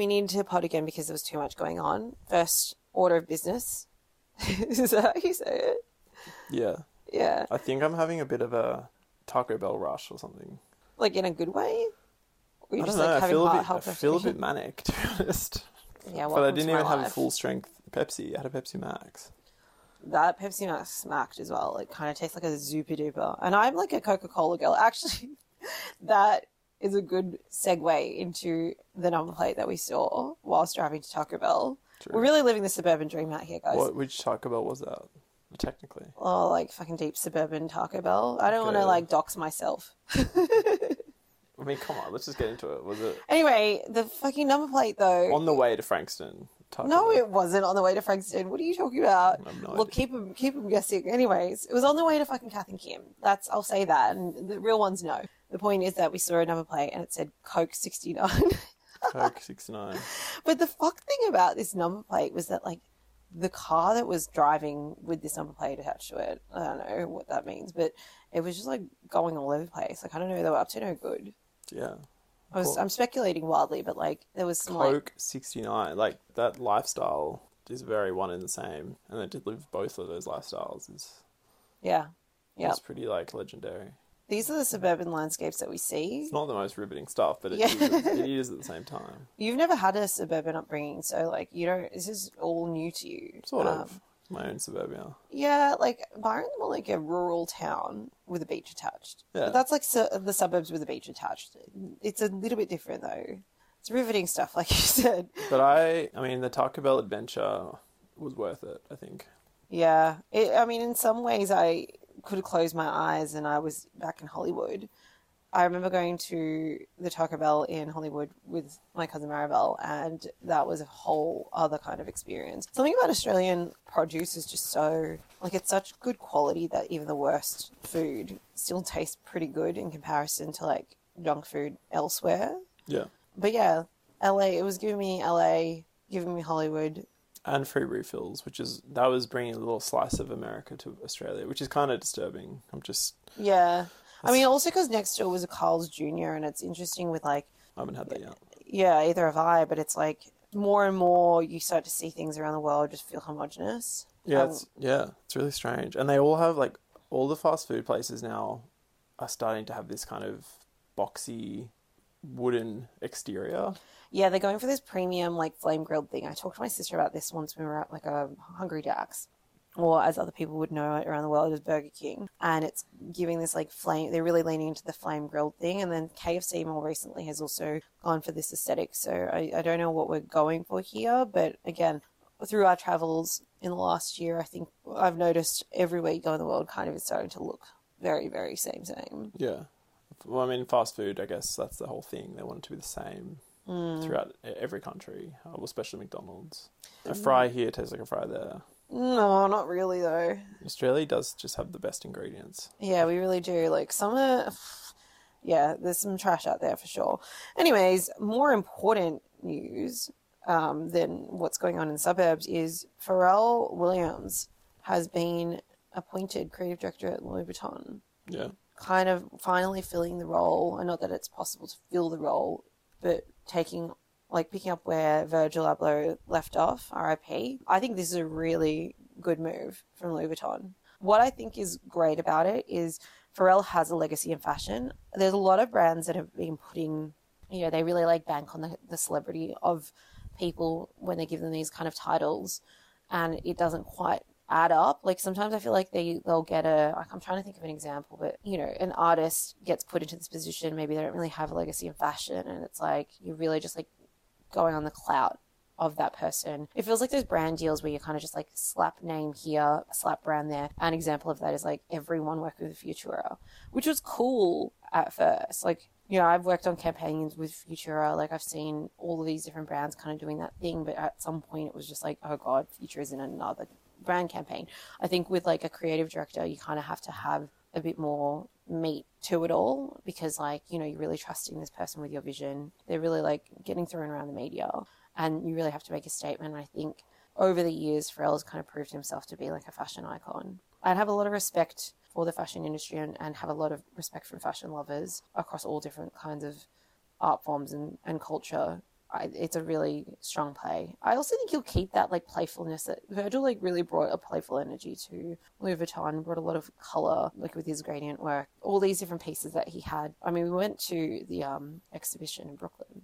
we needed to pod again because there was too much going on. First order of business. Is that how you say it? Yeah. Yeah. I think I'm having a bit of a Taco Bell rush or something. Like in a good way? Or you just know, like having I feel a bit manic, to be honest. Yeah, well, but I didn't even have a full strength Pepsi. I had a Pepsi Max. That Pepsi Max smacked as well. It kind of tastes like a Zooper Duper. And I'm like a Coca-Cola girl. Actually, that is a good segue into the number plate that we saw whilst driving to Taco Bell. True. We're really living the suburban dream out here, guys. Which Taco Bell was that, technically? Oh, like fucking deep suburban Taco Bell. I don't want to like dox myself. I mean, come on, let's just get into it. Was it? Anyway, the fucking number plate though. On the way to Frankston. No, it wasn't on the way to Frankston. What are you talking about? No well, keep them guessing. Anyways, it was on the way to fucking Kath and Kim. I'll say that, and the real ones know. The point is that we saw a number plate and it said Coke 69. Coke 69. But the fuck thing about this number plate was that, like, the car that was driving with this number plate attached to it, I don't know what that means, but it was just, like, going all over the place. Like, I don't know, they were up to no good. Yeah. I'm speculating wildly, but, like, there was some, Coke 69. Like, that lifestyle is very one and the same. And they did live both of those lifestyles. Yeah. Yeah. It's pretty, like, legendary. These are the suburban landscapes that we see. It's not the most riveting stuff, but it is at the same time. You've never had a suburban upbringing, so, like, you don't... This is all new to you. Sort of. My own suburbia. Yeah, like, Byron's more like a rural town with a beach attached. Yeah. But that's, like, the suburbs with a beach attached. It's a little bit different, though. It's riveting stuff, like you said. But I mean, the Taco Bell adventure was worth it, I think. Yeah. In some ways, I could have closed my eyes and I was back in Hollywood. I remember going to the Taco Bell in Hollywood with my cousin Maribel, and that was a whole other kind of experience. Something about Australian produce is just so, like, it's such good quality that even the worst food still tastes pretty good in comparison to, like, junk food elsewhere. Yeah. But yeah, LA, it was giving me LA, giving me Hollywood. And free refills, that was bringing a little slice of America to Australia, which is kind of disturbing. Yeah. I mean, also because next door was a Carl's Jr. and it's interesting with, like... I haven't had that yet. Yeah, either have I, but it's like more and more you start to see things around the world just feel homogenous. Yeah, it's really strange. And they all have, like, all the fast food places now are starting to have this kind of boxy wooden exterior. Yeah, they're going for this premium, like, flame grilled thing. I talked to my sister about this once when we were at, like, a Hungry Jack's, or as other people would know it around the world as Burger King. And it's giving this, like, flame. They're really leaning into the flame grilled thing. And then KFC more recently has also gone for this aesthetic. So I don't know what we're going for here. But again, through our travels in the last year, I think I've noticed everywhere you go in the world kind of is starting to look very, very same. Yeah. Well, I mean, fast food, I guess that's the whole thing. They want it to be the same throughout every country, especially McDonald's. A fry here tastes like a fry there. No, not really, though. Australia does just have the best ingredients. Yeah, we really do. Like, some are... Yeah, there's some trash out there for sure. Anyways, more important news than what's going on in suburbs is Pharrell Williams has been appointed creative director at Louis Vuitton. Yeah. Kind of finally filling the role, and not that it's possible to fill the role, but picking up where Virgil Abloh left off, RIP. I think this is a really good move from Louis Vuitton. What I think is great about it is Pharrell has a legacy in fashion. There's a lot of brands that have been putting, you know, they really like bank on the celebrity of people when they give them these kind of titles, and it doesn't quite add up. Like, sometimes I feel like they'll get I'm trying to think of an example, but, you know, an artist gets put into this position, maybe they don't really have a legacy in fashion, and it's like, you're really just, like, going on the clout of that person. It feels like those brand deals where you kind of just, like, slap name here, slap brand there. An example of that is, like, everyone working with Futura, which was cool at first. Like, you know, I've worked on campaigns with Futura. Like, I've seen all of these different brands kind of doing that thing, but at some point it was just like, oh God, Futura's in another brand campaign. I think with, like, a creative director, you kind of have to have a bit more meat to it all, because, like, you know, you're really trusting this person with your vision. They're really, like, getting thrown around the media, and you really have to make a statement. And I think over the years, Pharrell's kind of proved himself to be, like, a fashion icon. I'd have a lot of respect for the fashion industry and have a lot of respect for fashion lovers across all different kinds of art forms and culture It's a really strong play. I also think he'll keep that like playfulness that Virgil like really brought a playful energy to Louis Vuitton, brought a lot of color like with his gradient work, all these different pieces that he had. I mean, we went to the exhibition in Brooklyn.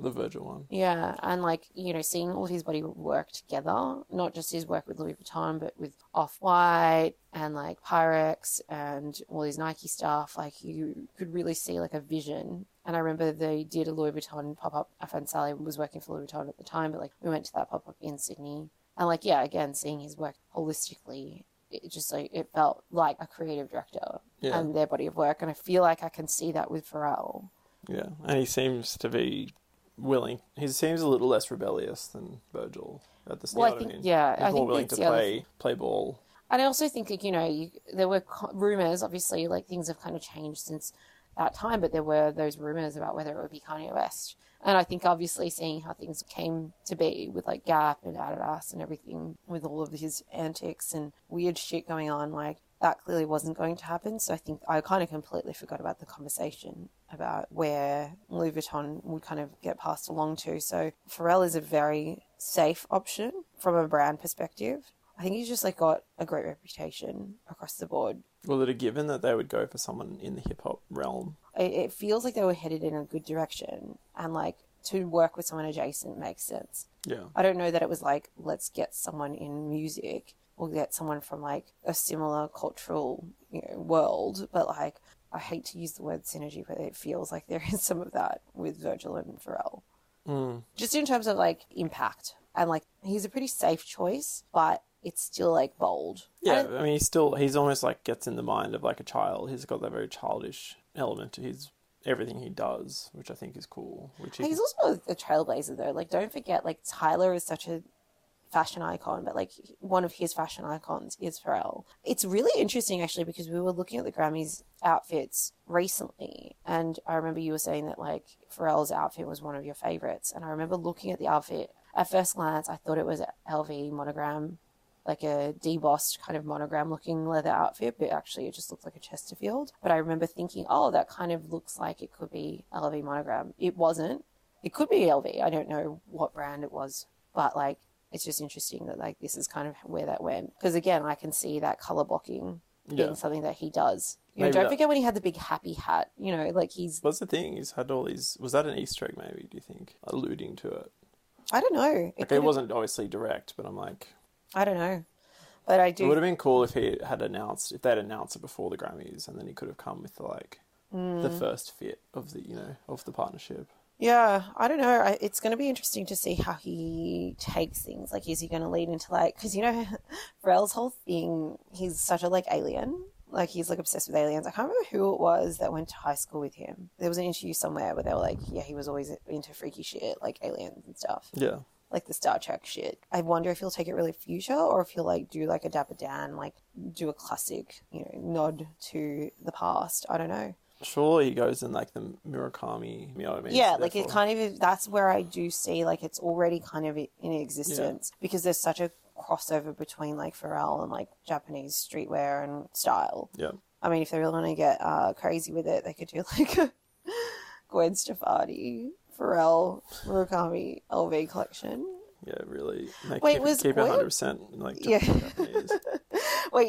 The Virgil one. Yeah, and like, you know, seeing all of his body work together, not just his work with Louis Vuitton, but with Off-White and like Pyrex and all his Nike stuff, like you could really see like a vision. And I remember they did a Louis Vuitton pop-up. Afan Sally was working for Louis Vuitton at the time, but like we went to that pop-up in Sydney. And like, yeah, again, seeing his work holistically, it just like, it felt like a creative director and their body of work. And I feel like I can see that with Pharrell. Yeah, and he seems to be willing. He seems a little less rebellious than Virgil at the start. Well, I think, yeah, he's more willing to play ball. And I also think that, you know, there were rumors, obviously, like things have kind of changed since that time, but there were those rumors about whether it would be Kanye West. And I think obviously seeing how things came to be with like Gap and Adidas and everything with all of his antics and weird shit going on, like that clearly wasn't going to happen. So I think I kind of completely forgot about the conversation about where Louis Vuitton would kind of get passed along to. So Pharrell is a very safe option from a brand perspective. I think he's just like got a great reputation across the board. Was it a given that they would go for someone in the hip hop realm? It feels like they were headed in a good direction, and like to work with someone adjacent makes sense. Yeah. I don't know that it was like, let's get someone in music or get someone from like a similar cultural, you know, world, but like I hate to use the word synergy, but it feels like there is some of that with Virgil and Pharrell. Just in terms of like impact, and like he's a pretty safe choice, but it's still like bold. Yeah, I mean, he's almost like gets in the mind of like a child. He's got that very childish element to his everything he does, which I think is cool. He's also a trailblazer though. Like, don't forget, like Tyler is such a fashion icon, but like one of his fashion icons is Pharrell. It's really interesting actually, because we were looking at the Grammys outfits recently, and I remember you were saying that like Pharrell's outfit was one of your favorites, and I remember looking at the outfit at first glance I thought it was LV monogram, like a debossed kind of monogram looking leather outfit, but actually it just looked like a Chesterfield. But I remember thinking, oh, that kind of looks like it could be LV monogram. It wasn't. It could be LV. I don't know what brand it was, but like it's just interesting that like this is kind of where that went, because again I can see that color blocking being something that he does. You know, don't forget when he had the big happy hat, you know, like he's... What's the thing? He's had all these... Was that an Easter egg maybe, do you think? Alluding to it. I don't know. It wasn't obviously direct, but I'm like... I don't know. But I do... It would have been cool if he had announced... If they'd announced it before the Grammys, and then he could have come with like the first fit of the, you know, of the partnership. Yeah, I don't know. It's going to be interesting to see how he takes things. Like, is he going to lead into, like... Because, you know, Pharrell's whole thing, he's such a, like, alien. Like, he's, like, obsessed with aliens. I can't remember who it was that went to high school with him. There was an interview somewhere where they were like, yeah, he was always into freaky shit, like aliens and stuff. Yeah. Like, the Star Trek shit. I wonder if he'll take it really future, or if he'll, like, do, like, a Dapper Dan, like, do a classic, you know, nod to the past. I don't know. Sure, he goes in like the Murakami, you know what I mean? Yeah, so like it kind of, that's where I do see like it's already kind of in existence, because there's such a crossover between like Pharrell and like Japanese streetwear and style. Yeah. I mean, if they really want to get crazy with it, they could do like a Gwen Stefani, Pharrell, Murakami LV collection. Yeah, really. Like, wait, keep it 100% like Japanese. Wait,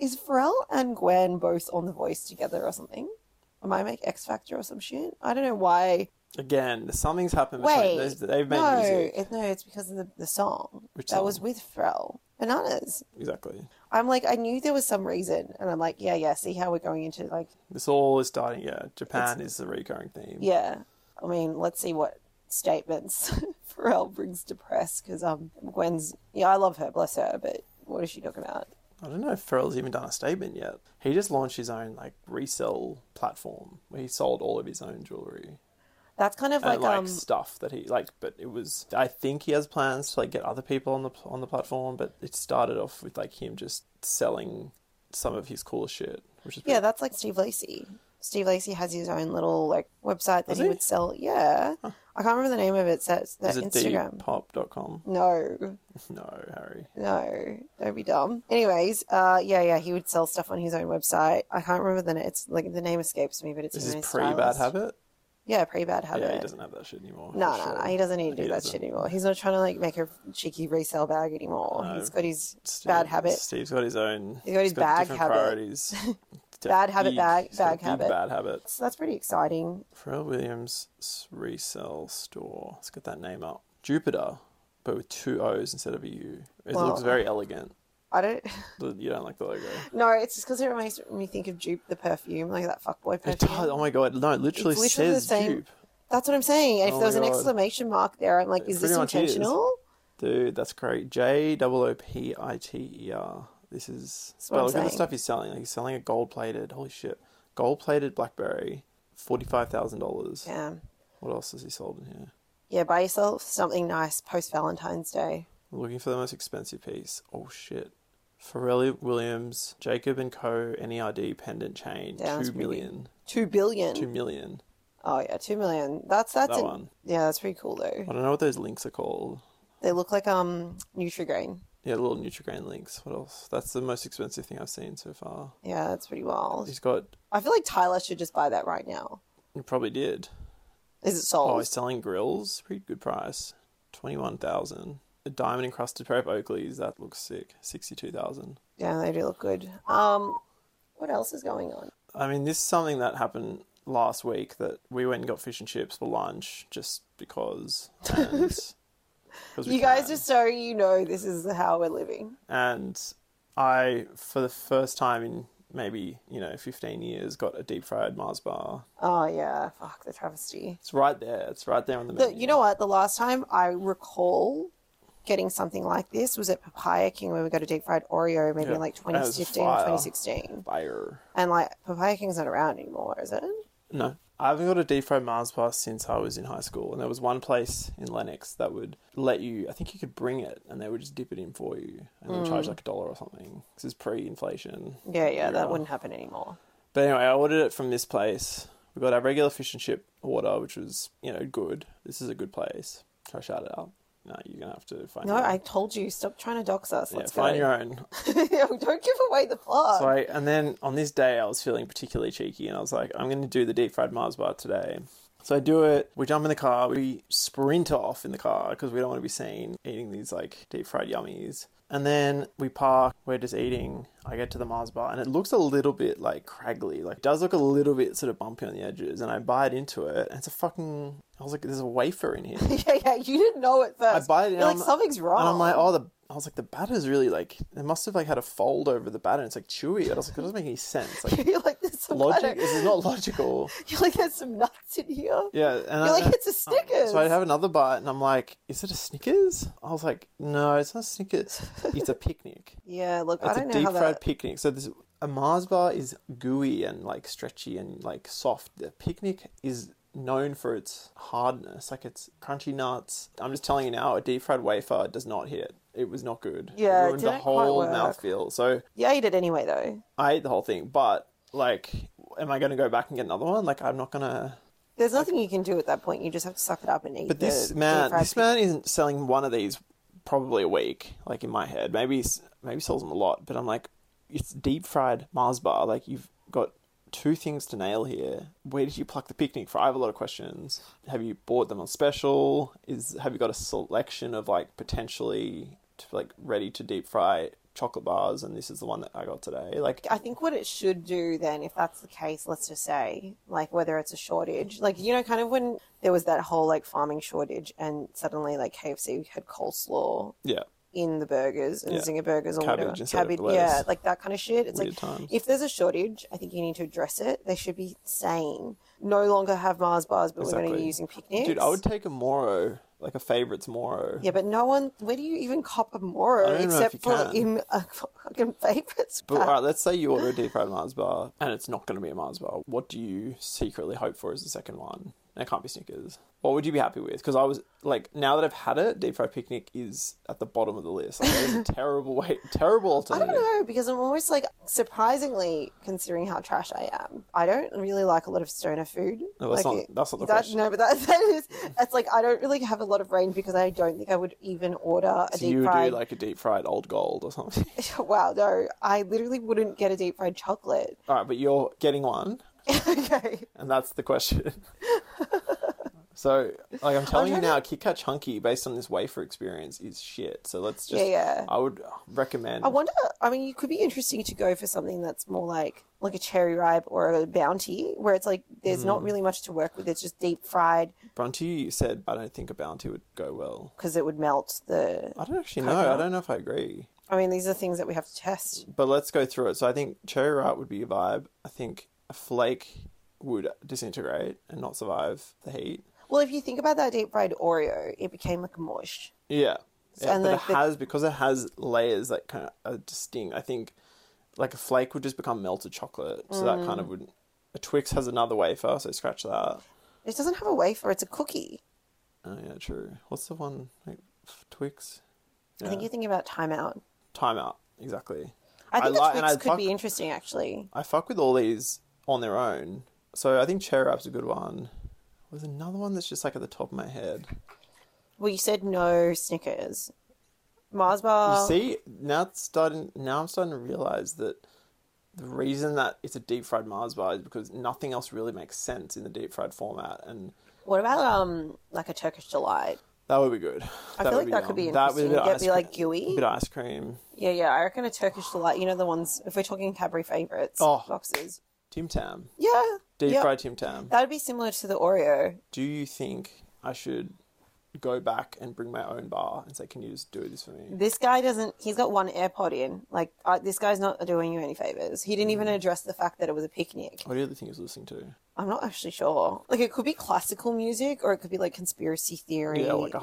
is Pharrell and Gwen both on The Voice together or something? Am I make X Factor or some shit? I don't know why. Again, something's happened between those. They've made music. It's because of the song. Which that song? Was with Pharrell. Bananas. Exactly. I'm like, I knew there was some reason, and I'm like, yeah, see how we're going into like... This all is starting, Japan is the recurring theme. Yeah. I mean, let's see what statements Pharrell brings to press, because Gwen's... Yeah, I love her, bless her, but what is she talking about? I don't know if Pharrell's even done a statement yet. He just launched his own, like, resell platform where he sold all of his own jewellery. That's kind of like... stuff that he, like, but it was... I think he has plans to, like, get other people on the platform, but it started off with, like, him just selling some of his coolest shit, which is... Yeah, that's like Steve Lacy. Steve Lacy has his own little, like, website that he would sell. Yeah. Huh. I can't remember the name of it. It's that Instagram. Depop.com? No. No, Harry. No. Don't be dumb. Anyways, he would sell stuff on his own website. I can't remember the name. It's like the name escapes me, but it's... Is his pre-bad habit? Yeah, pretty bad habit. Yeah, he doesn't have that shit anymore. No, he doesn't need to do that shit anymore. He's not trying to like make a cheeky resale bag anymore. No, he's got his bad habit. Steve's got his own. He's got his bag habit. Priorities. Bad habit, bag habit. Bad habit. So that's pretty exciting. Pharrell Williams resale store. Let's get that name up. Joopiter, but with two O's instead of a U. It looks very elegant. I don't... You don't like the logo? No, it's just because it makes me think of Jupe, the perfume, like that fuckboy perfume. It does. Oh, my God. No, it literally says Jupe. That's what I'm saying. And if there was an exclamation mark there, I'm like, is this intentional? Dude, that's great. JOOPITER. This is... But look at the stuff he's selling. Like, he's selling a gold-plated... Holy shit. Gold-plated BlackBerry. $45,000. Yeah. What else has he sold in here? Yeah, buy yourself something nice post-Valentine's Day. Looking for the most expensive piece. Oh, shit. Pharrell Williams, Jacob & Co. NERD pendant chain, $2 million. $2 billion? $2 million. Oh, yeah, $2 million. That's that one. Yeah, that's pretty cool, though. I don't know what those links are called. They look like Nutrigrain. Yeah, little Nutrigrain links. What else? That's the most expensive thing I've seen so far. Yeah, that's pretty wild. He's got... I feel like Tyler should just buy that right now. He probably did. Is it sold? Oh, he's selling grills. Pretty good price. $21,000. A diamond-encrusted pair of Oakleys. That looks sick. $62,000. Yeah, they do look good. What else is going on? I mean, this is something that happened last week that we went and got fish and chips for lunch just because. And you guys, just so you know, this is how we're living. And I, for the first time in maybe, 15 years, got a deep-fried Mars bar. Oh, yeah. Fuck, the travesty. It's right there. It's right there on the menu. You know what? The last time I recall... getting something like this was at Papaya King where we got a deep fried Oreo maybe in like 2015 or 2016. Fire. And like Papaya King's not around anymore, is it? No. I haven't got a deep fried Mars bar since I was in high school, and there was one place in Lennox that would let you, I think you could bring it and they would just dip it in for you and then charge like $1 or something. This is pre-inflation. Yeah, that wouldn't happen anymore. But anyway, I ordered it from this place. We got our regular fish and chip order, which was, good. This is a good place. Try to shout it out. No, you're going to have to find your own. I told you. Stop trying to dox us. Let's go. Find your own. Don't give away the plot. Sorry. And then on this day, I was feeling particularly cheeky and I was like, I'm going to do the deep fried Mars bar today. So I do it. We jump in the car. We sprint off in the car because we don't want to be seen eating these like deep fried yummies. And then we park. We're just eating. I get to the Mars bar and it looks a little bit like craggly. Like it does look a little bit sort of bumpy on the edges. And I bite into it and it's a fucking... I was like, there's a wafer in here. yeah. You didn't know at first. I bite it. You're like, something's wrong. And I'm like, the batter's really like, it must have like had a fold over the batter. And it's like chewy. And I was like, it doesn't make any sense. Like, you're like, there's some logic. This is not logical. You're like, there's some nuts in here. Yeah. And it's a Snickers. So I have another bite and I'm like, is it a Snickers? I was like, no, it's not Snickers. It's a Picnic. Yeah, look, I don't know how that... It's a deep fried Picnic. So this a Mars bar is gooey and like stretchy and like soft. The Picnic is... known for its hardness, like it's crunchy nuts. I'm just telling you now, a deep fried wafer does not hit. It was not good. Yeah, it ruined the whole mouthfeel. So you ate it anyway, though. I ate the whole thing, but like, am I going to go back and get another one? Like, I'm not going to. There's nothing you can do at that point. You just have to suck it up and eat. But this man isn't selling one of these probably a week. Like in my head, maybe sells them a lot. But I'm like, it's deep fried Mars bar. Like you've got. Two things to nail here. Where did you pluck the Picnic for? I have a lot of questions. Have you bought them on special? Have you got a selection of like potentially like ready to deep fry chocolate bars? And this is the one that I got today. Like, I think what it should do then, if that's the case, let's just say like whether it's a shortage, like kind of when there was that whole like farming shortage and suddenly like KFC had coleslaw. Yeah. In the burgers and Zinger burgers or cabbage whatever. Cabbage, yeah, like that kind of shit. It's weird like times. If there's a shortage, I think you need to address it. They should be saying no longer have Mars bars, but we're going to be using Picnics. Dude, I would take a Moro, like a favourites Moro. Yeah, but no one. Where do you even cop a Moro except for in a fucking favourites? But all right, let's say you order a deep fried Mars bar and it's not going to be a Mars bar. What do you secretly hope for as the second one? And it can't be Snickers. What would you be happy with? Because I was like, now that I've had it, deep fried Picnic is at the bottom of the list. Like, it's a terrible alternative. I don't know, because I'm always like, surprisingly, considering how trash I am, I don't really like a lot of stoner food. No, that's, like, that's not the question. No, but that is, it's like, I don't really have a lot of range because I don't think I would even order a deep fried. So you would do like a deep fried Old Gold or something? Wow, no, I literally wouldn't get a deep fried chocolate. All right, but you're getting one. Okay. And that's the question. So, like, I'm telling you now, Kit Kat Chunky, based on this wafer experience, is shit. So let's just... Yeah. I would recommend... I wonder... I mean, it could be interesting to go for something that's more like a Cherry Ripe or a Bounty, where it's like there's not really much to work with. It's just deep fried. Bronte said, I don't think a Bounty would go well. Because it would melt the... I don't actually know. I don't know if I agree. I mean, these are things that we have to test. But let's go through it. So I think Cherry Ripe would be a vibe. I think a Flake would disintegrate and not survive the heat. Well, if you think about that deep-fried Oreo, it became like a mush. Yeah. And but like because it has layers that kind of are distinct, I think like a Flake would just become melted chocolate. So that kind of wouldn't... A Twix has another wafer, so scratch that. It doesn't have a wafer, it's a cookie. Oh, yeah, true. What's the one? Like, Twix? Yeah. I think you're thinking about Time Out. Time Out, exactly. I think Twix could be interesting, actually. I fuck with all these on their own. So I think Cherry Ripe's a good one. There's another one that's just like at the top of my head. Well, you said no Snickers. Mars bar. You see, now I'm starting to realise that the reason that it's a deep fried Mars bar is because nothing else really makes sense in the deep fried format. And what about like a Turkish delight? That would be good. I feel like that could be interesting. That'd be like gooey. A bit of ice cream. Yeah. I reckon a Turkish delight. You know the ones, if we're talking Cadbury favourites boxes. Tim Tam. Yeah. Deep fried Tim Tam. That would be similar to the Oreo. Do you think I should go back and bring my own bar and say, can you just do this for me? This guy doesn't... He's got one AirPod in. Like, this guy's not doing you any favours. He didn't even address the fact that it was a picnic. What do you think he was listening to? I'm not actually sure. Like, it could be classical music or it could be, like, conspiracy theory. Yeah, like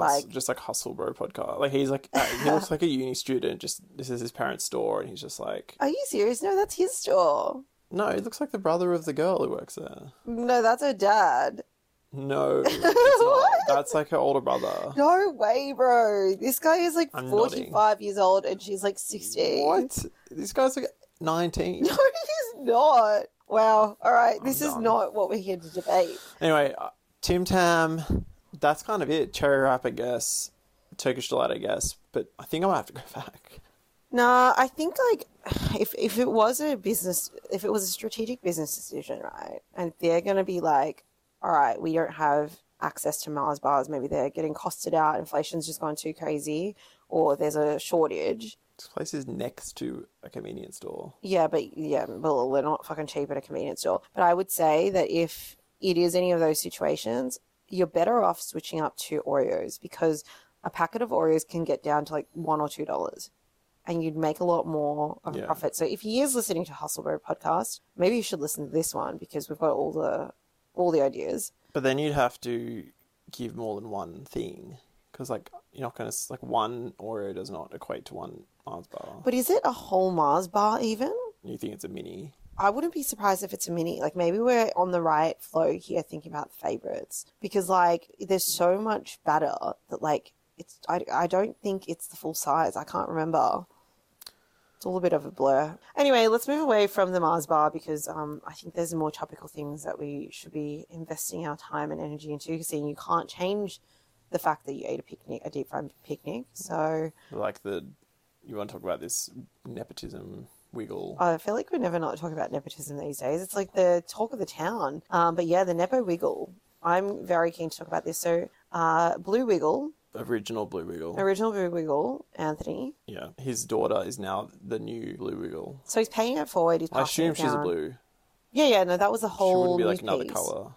Hustle Bro podcast. Like, he's like... he looks like a uni student. Just this is his parents' store and he's just like... Are you serious? No, that's his store. No, it looks like the brother of the girl who works there. No, that's her dad. No, it's not. That's like her older brother. No way, bro. This guy is like 45 years old and she's like 16. What? This guy's like 19. No, he's not. Wow. All right. This is not what we're here to debate. Anyway, Tim Tam, that's kind of it. Cherry Ripe, I guess. Turkish delight, I guess. But I think I might have to go back. Nah, I think like if it was a business, if it was a strategic business decision, right? And they're going to be like, all right, we don't have access to Mars bars. Maybe they're getting costed out. Inflation's just gone too crazy or there's a shortage. This place is next to a convenience store. Yeah, but they're not fucking cheap at a convenience store. But I would say that if it is any of those situations, you're better off switching up to Oreos because a packet of Oreos can get down to like $1 or $2. And you'd make a lot more of a profit. So if he is listening to Hustle Bro podcast, maybe you should listen to this one because we've got all the ideas. But then you'd have to give more than one thing because, like, you're not going to... Like, one Oreo does not equate to one Mars bar. But is it a whole Mars bar even? You think it's a mini? I wouldn't be surprised if it's a mini. Like, maybe we're on the right flow here thinking about the favourites because, like, there's so much batter that, like, it's... I don't think it's the full size. I can't remember. It's all a bit of a blur. Anyway, let's move away from the Mars bar because I think there's more topical things that we should be investing our time and energy into, seeing you can't change the fact that you ate a deep-fried picnic. So, like you want to talk about this nepotism wiggle. I feel like we're never not talking about nepotism these days. It's like the talk of the town. But yeah, the Nepo Wiggle. I'm very keen to talk about this. So Blue Wiggle. Original Blue Wiggle, Anthony. Yeah. His daughter is now the new Blue Wiggle. So he's paying it forward. He's passing it down. I assume she's a blue. Yeah, no, that was the whole... She wouldn't be like another colour.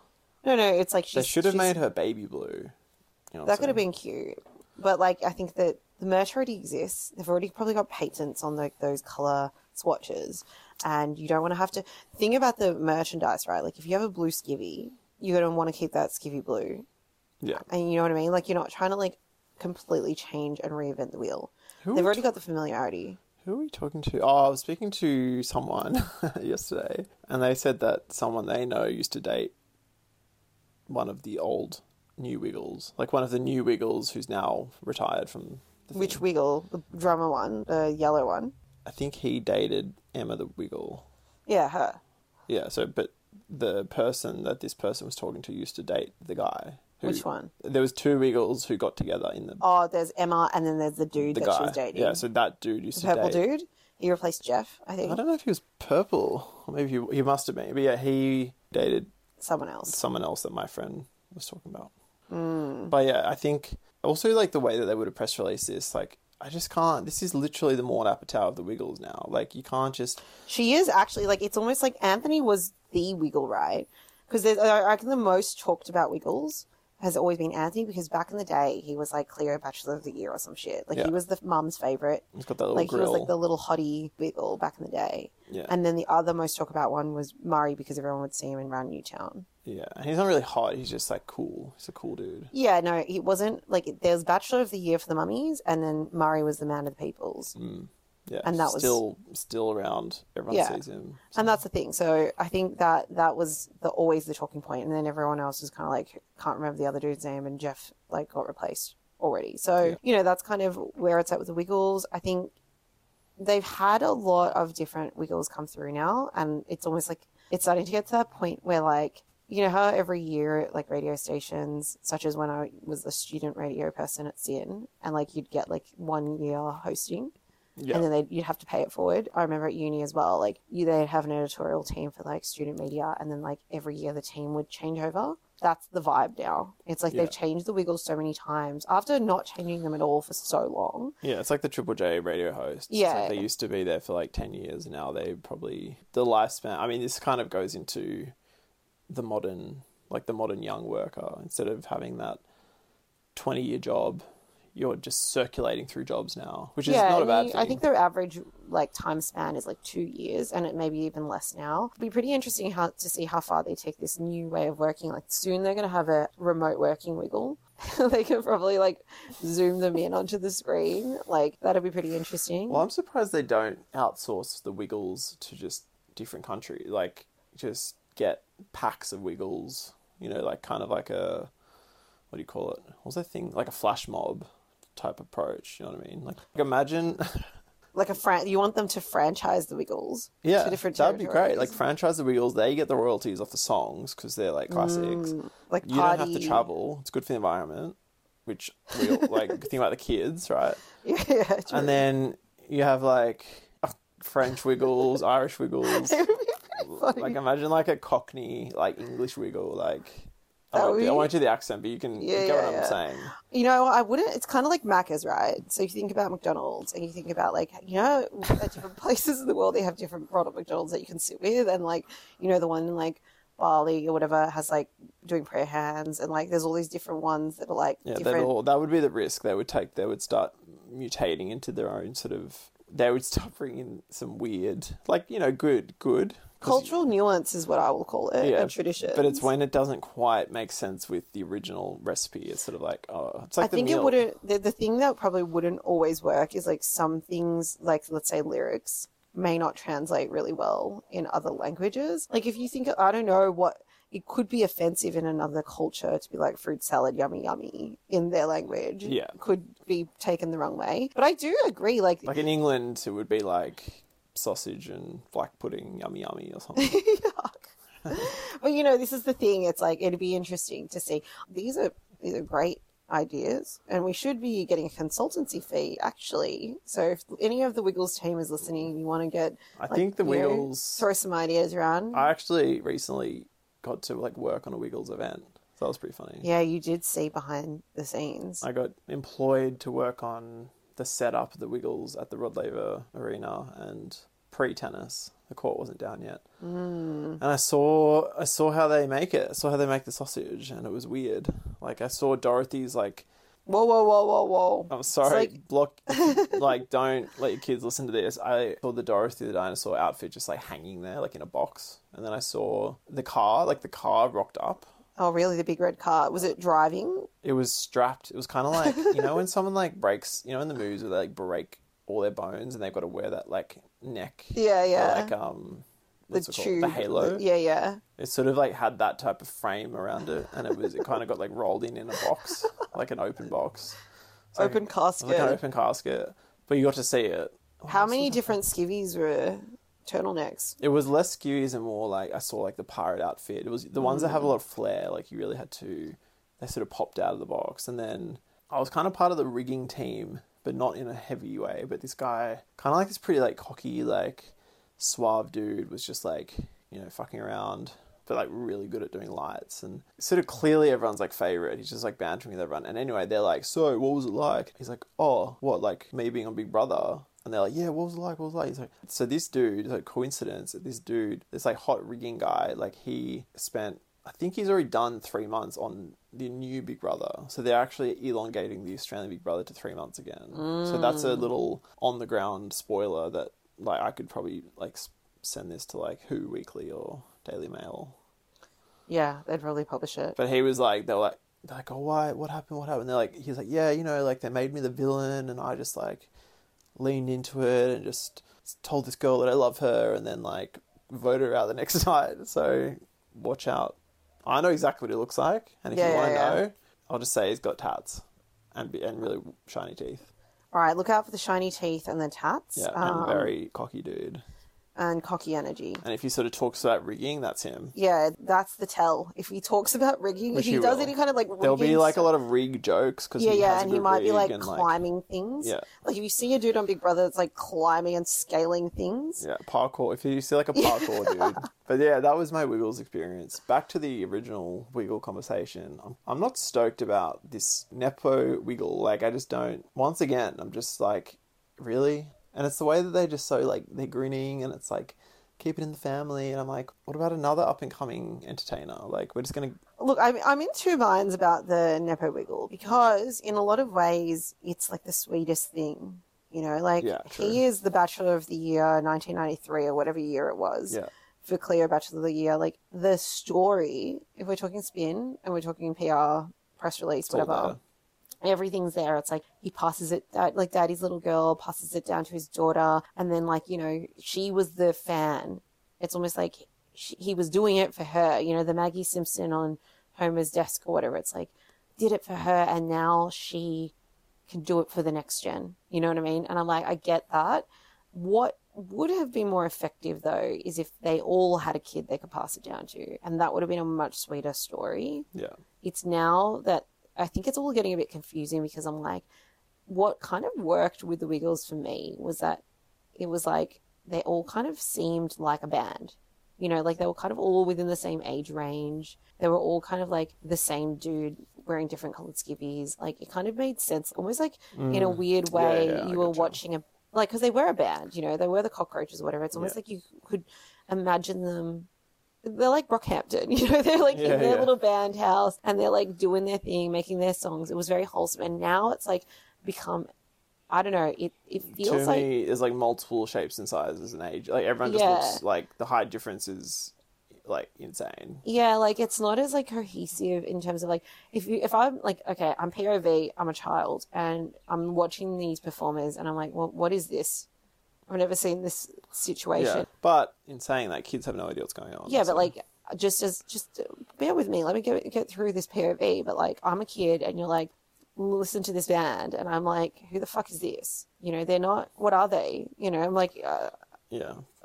No, it's like she's... They should have made her baby blue. You know that could have been cute. But, like, I think that the merch already exists. They've already probably got patents on, like, those colour swatches. And you don't want to have to... Think about the merchandise, right? Like, if you have a blue skivvy, you're going to want to keep that skivvy blue. Yeah. And you know what I mean? Like, you're not trying to, like, completely change and reinvent the wheel. They've already got the familiarity. Who are we talking to? Oh, I was speaking to someone yesterday, and they said that someone they know used to date one of the old new Wiggles. Like, one of the new Wiggles who's now retired from the thing. Which Wiggle? The drummer one? The yellow one? I think he dated Emma the Wiggle. Yeah, her. Yeah, so, but the person that this person was talking to used to date the guy. Which one? There was two Wiggles who got together in the... Oh, there's Emma and then there's the dude that she was dating. Yeah, so that dude used to date... Purple dude? He replaced Jeff, I think. I don't know if he was purple. Maybe he must have been. But yeah, he dated... Someone else that my friend was talking about. But yeah, I think also like the way that they would have press released this, like, I just can't. This is literally the Maude Apatow of the Wiggles now. Like, you can't just. She is actually, like, it's almost like Anthony was the Wiggle, right? Because I reckon the most talked about Wiggles has always been Anthony, because back in the day he was like Cleo Bachelor of the Year or some shit. Like, he was the mum's favourite. He's got that little grill. He was like the little hottie Wiggle back in the day. Yeah. And then the other most talked about one was Murray, because everyone would see him around Newtown. Yeah, and he's not really hot. He's just, like, cool. He's a cool dude. Yeah, no, he wasn't. Like, there was Bachelor of the Year for the Mummies, and then Murray was the man of the peoples. Yeah, and that still around. Everyone sees him. So. And that's the thing. So I think that was always the talking point. And then everyone else was kind of like, can't remember the other dude's name, and Jeff, like, got replaced already. So, you know, that's kind of where it's at with the Wiggles. I think they've had a lot of different Wiggles come through now, and it's almost like it's starting to get to that point where, like, you know how every year, like, radio stations, such as when I was a student radio person at CN, and, like, you'd get, like, 1 year hosting, and then you'd have to pay it forward. I remember at uni as well, like, they'd have an editorial team for, like, student media, and then, like, every year the team would change over. That's the vibe now. It's like they've changed the Wiggles so many times after not changing them at all for so long. Yeah, it's like the Triple J radio hosts. Yeah. Like, they used to be there for, like, 10 years. Now they probably, the lifespan, I mean, this kind of goes into the modern young worker. Instead of having that 20-year job, you're just circulating through jobs now, which is not a bad thing. I think their average, like, time span is like 2 years, and it may be even less now. It'd be pretty interesting to see how far they take this new way of working. Like, soon they're going to have a remote working Wiggle. They can probably, like, zoom them in onto the screen. Like, that'd be pretty interesting. Well, I'm surprised they don't outsource the Wiggles to just different country. Like, just get packs of Wiggles, you know, like, kind of like a, what do you call it? What's that thing? Like a flash mob type approach, you know what I mean? Like imagine... Like a you want them to franchise the Wiggles. Yeah, that'd be great. Like, franchise the Wiggles. They get the royalties off the songs because they're, like, classics. Like, you don't have to travel. It's good for the environment, which we all, like, think about the kids, right? Yeah, true. And then you have, like, French Wiggles, Irish Wiggles. Funny. Like, imagine, like, a Cockney, like, English Wiggle, like, I won't do the accent, but you can get what I'm saying. You know, I wouldn't, it's kind of like Macca's, right? So you think about McDonald's, and you think about, like, you know, at different places in the world, they have different product McDonald's that you can sit with, and, like, you know, the one in, like, Bali or whatever has, like, doing prayer hands, and, like, there's all these different ones that are, like, different. That would be the risk they would take. They would start mutating into their own sort of, they would start bringing in some weird, like, you know, good. Cultural nuance is what I will call it, and tradition. But it's when it doesn't quite make sense with the original recipe. It's sort of like, oh, it's like I think meal. It wouldn't, the thing that probably wouldn't always work is, like, some things, like, let's say lyrics may not translate really well in other languages. Like, if you think, I don't know what, it could be offensive in another culture to be like fruit salad, yummy, yummy in their language. Yeah. Could be taken the wrong way. But I do agree. Like in England, it would be like sausage and black pudding, yummy, yummy or something. But, you know, this is the thing. It's like, it'd be interesting to see. These are great ideas, and we should be getting a consultancy fee, actually. So if any of the Wiggles team is listening, you want to get, I think the Wiggles, throw some ideas around. I actually recently got to, like, work on a Wiggles event. So that was pretty funny. Yeah, you did see behind the scenes. I got employed to work on the setup of the Wiggles at the Rod Laver Arena, and pre-tennis, the court wasn't down yet. And I saw how they make it. I saw how they make the sausage, and it was weird. Like, I saw Dorothy's, like, whoa. I'm sorry, like... block. Like, don't let your kids listen to this. I saw the Dorothy the dinosaur outfit just, like, hanging there, like, in a box. And then I saw the car, like, the car rocked up. Oh, really? The big red car. Was it driving? It was strapped. It was kind of like, you know, when someone, like, breaks, you know, in the movies where they, like, break all their bones and they've got to wear that, like, neck. Yeah, yeah. Or, like, the halo. Yeah. It sort of, like, had that type of frame around it, and it kind of got, like, rolled in a box, like an open box. Casket. Like an open casket. But you got to see it. Oh, how many different skivvies were... turtlenecks? It was less skivvies and more like I saw, like, the pirate outfit. It was the ones that have a lot of flair, like, you really had to, they sort of popped out of the box. And then I was kind of part of the rigging team, but not in a heavy way, but this guy, kind of like this pretty, like, cocky, like, suave dude was just, like, you know, fucking around, but like really good at doing lights, and sort of clearly everyone's like favorite. He's just like bantering with everyone. And anyway, they're like, so what was it like? He's like, oh, what, like me being on Big Brother? And they're like, yeah, what was it like? What was it like? He's like, so this dude, like coincidence that this dude, this like hot rigging guy, like he spent, I think he's already done 3 months on the new Big Brother. So they're actually elongating the Australian Big Brother to 3 months again. So that's a little on the ground spoiler that like I could probably like send this to like Who Weekly or Daily Mail. Yeah, they'd probably publish it. But he was like, they were like, they're like, oh, why? What happened? What happened? And they're like, he's like, yeah, you know, like they made me the villain and I just like leaned into it and just told this girl that I love her and then like voted her out the next night. So watch out. I know exactly what he looks like, and if you want to know, I'll just say he's got tats and really shiny teeth. All right, look out for the shiny teeth and the tats. Yeah, and very cocky dude. And cocky energy. And if he sort of talks about rigging, that's him. Yeah, that's the tell. If he talks about rigging, if he does any kind of like rigging, there'll be like a lot of rig jokes because and he might be like climbing things. Yeah, like if you see a dude on Big Brother that's like climbing and scaling things. Yeah, parkour. If you see like a parkour dude. But yeah, that was my Wiggles experience. Back to the original Wiggle conversation. I'm not stoked about this Nepo Wiggle. Like I just don't. Once again, I'm just like, really. And it's the way that they just so, like, they're grinning and it's, like, keep it in the family. And I'm like, what about another up-and-coming entertainer? Like, we're just going to... Look, I'm in two minds about the Nepo Wiggle because in a lot of ways it's, like, the sweetest thing. You know, like, he is the Bachelor of the Year 1993 or whatever year it was for Cleo Bachelor of the Year. Like, the story, if we're talking spin and we're talking PR, press release, it's whatever... everything's there. It's like he passes it, like daddy's little girl passes it down to his daughter. And then like, you know, she was the fan. It's almost like he was doing it for her. You know, the Maggie Simpson on Homer's desk or whatever. It's like, did it for her. And now she can do it for the next gen. You know what I mean? And I'm like, I get that. What would have been more effective though, is if they all had a kid they could pass it down to. And that would have been a much sweeter story. Yeah. It's now that, I think it's all getting a bit confusing because I'm like, what kind of worked with the Wiggles for me was that it was like they all kind of seemed like a band, you know, like they were kind of all within the same age range. They were all kind of like the same dude wearing different colored skivvies. Like it kind of made sense, almost like in a weird way you were watching a, like, because they were a band, you know, they were the Cockroaches or whatever. It's almost like you could imagine them. They're like Brockhampton, you know, they're like in their little band house and they're like doing their thing, making their songs. It was very wholesome. And now it's like become, I don't know, it feels like... To me, there's like multiple shapes and sizes and age. Like everyone just looks like the height difference is like insane. Yeah, like it's not as like cohesive in terms of like, if I'm like, okay, I'm POV, I'm a child and I'm watching these performers and I'm like, well, what is this? I've never seen this situation. Yeah, but in saying that, kids have no idea what's going on. Yeah, so. But like, just bear with me. Let me get through this POV. But like, I'm a kid and you're like, listen to this band. And I'm like, who the fuck is this? You know, they're not, what are they? You know, I'm like,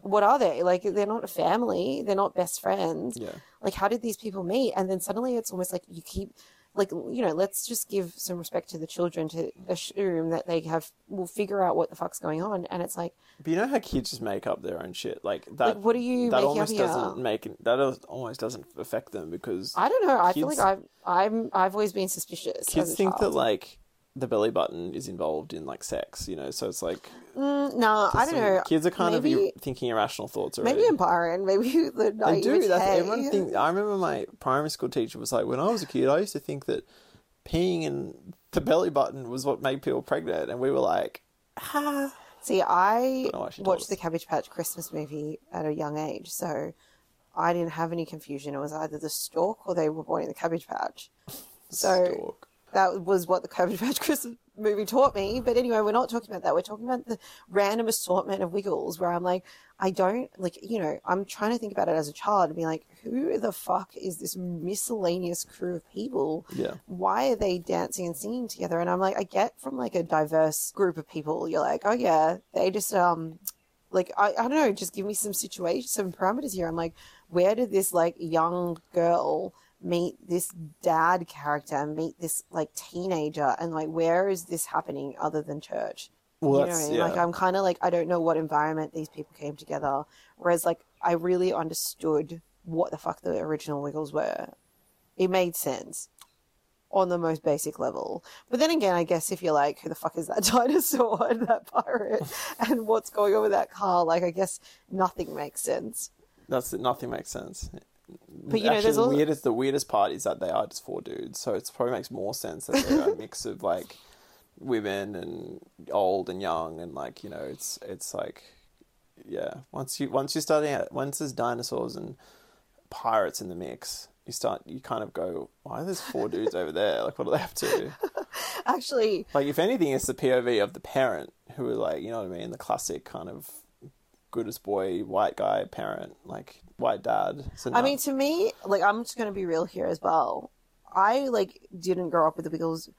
what are they? Like, they're not a family. They're not best friends. Yeah. Like, how did these people meet? And then suddenly it's almost like you keep... Like, you know, let's just give some respect to the children to assume that they will figure out what the fuck's going on. And it's like... But you know how kids just make up their own shit? Like, that... Like, what are you that making almost up here? That almost doesn't affect them because... I don't know. I feel like I've always been suspicious. Kids think that, like, the belly button is involved in, like, sex, you know? So it's like... no, I don't know. Kids are kind of thinking irrational thoughts already. Maybe in Byron, maybe the naivete. Everyone thinks. I remember my primary school teacher was like, when I was a kid, I used to think that peeing in the belly button was what made people pregnant, and we were like, ah. See, I watched the Cabbage Patch Christmas movie at a young age, so I didn't have any confusion. It was either the stork or they were born in the Cabbage Patch. So stork. That was what the Cabbage Patch Christmas movie taught me. But anyway, we're not talking about that. We're talking about the random assortment of Wiggles where I'm like, I don't, like, you know, I'm trying to think about it as a child and be like, who the fuck is this miscellaneous crew of people? Yeah. Why are they dancing and singing together? And I'm like, I get from like a diverse group of people, you're like, oh yeah, they just, like, I don't know, just give me some situation, some parameters here. I'm like, where did this like young girl meet this dad character, meet this like teenager, and like where is this happening other than church? Well, you know what I mean? Like I'm kind of like I don't know what environment these people came together. Whereas like I really understood what the fuck the original Wiggles were. It made sense on the most basic level. But then again, I guess if you're like, who the fuck is that dinosaur and that pirate and what's going on with that car? Like, I guess nothing makes sense. That's it. Nothing makes sense. But you know, there's also... the weirdest part is that they are just four dudes. So it probably makes more sense that they're a mix of like women and old and young and like, you know, it's like, yeah. Once you're starting out, once there's dinosaurs and pirates in the mix, you kind of go, why are there four dudes over there? Like, what do they have to? Actually, like, if anything, it's the POV of the parent who are like, you know what I mean? The classic kind of goodest boy, white guy parent, like white dad. So no. I mean, to me, like, I'm just going to be real here as well. I like didn't grow up with the Wiggles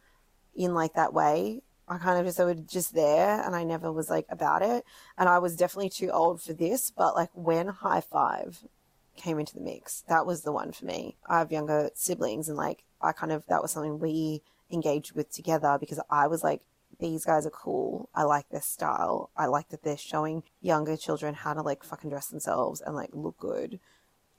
in like that way. I kind of just, they were just there and I never was like about it. And I was definitely too old for this, but like when High Five came into the mix, that was the one for me. I have younger siblings and like I kind of, that was something we engaged with together because I was like, these guys are cool. I like their style. I like that they're showing younger children how to like fucking dress themselves and like look good.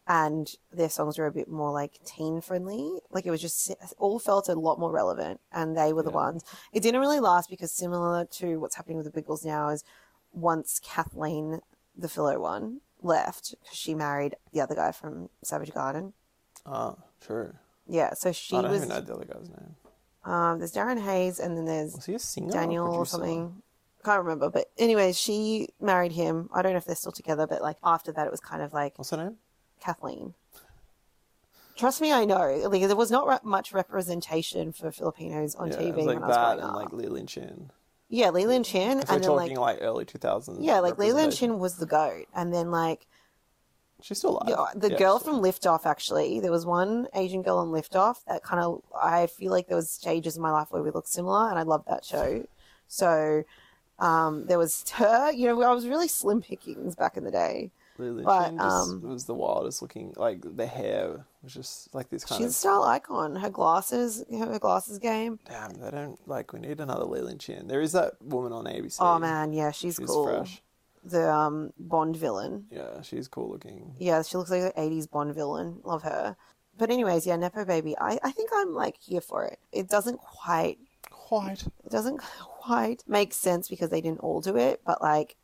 And their songs were a bit more like teen friendly. Like it was just, it all felt a lot more relevant. And they were the ones. It didn't really last because similar to what's happening with the Wiggles now is once Kathleen, the fellow one, left because she married the other guy from Savage Garden. Oh, true. Yeah, so she was... I don't even know the other guy's name. There's Darren Hayes and then there's Daniel or something. I can't remember. But anyway, she married him. I don't know if they're still together, but like after that it was kind of like... What's her name? Kathleen. Trust me, I know. Like, there was not much representation for Filipinos on TV it was like when I was growing up. Like Lee Lin Chin. Yeah, Lee Lin Chin. And we're talking like early 2000s. Yeah, like Lee Lin Chin was the GOAT. And then like... She's still alive. Yeah, the girl from Lift Off, actually. There was one Asian girl on Lift Off that kind of... I feel like there was stages in my life where we looked similar and I loved that show. So there was her. You know, I was really slim pickings back in the day. Lily Chin was the wildest looking. Like the hair was just like this kind of... She's a style icon. Her glasses game. Damn, they don't... Like, we need another Lee Lin Chin. There is that woman on ABC. Oh, man, yeah, she's cool. Fresh. The Bond villain. Yeah, she's cool looking. Yeah, she looks like an 80s Bond villain. Love her. But anyways, yeah, Nepo Baby. I think I'm like here for it. It doesn't quite... It doesn't quite make sense because they didn't all do it. But like,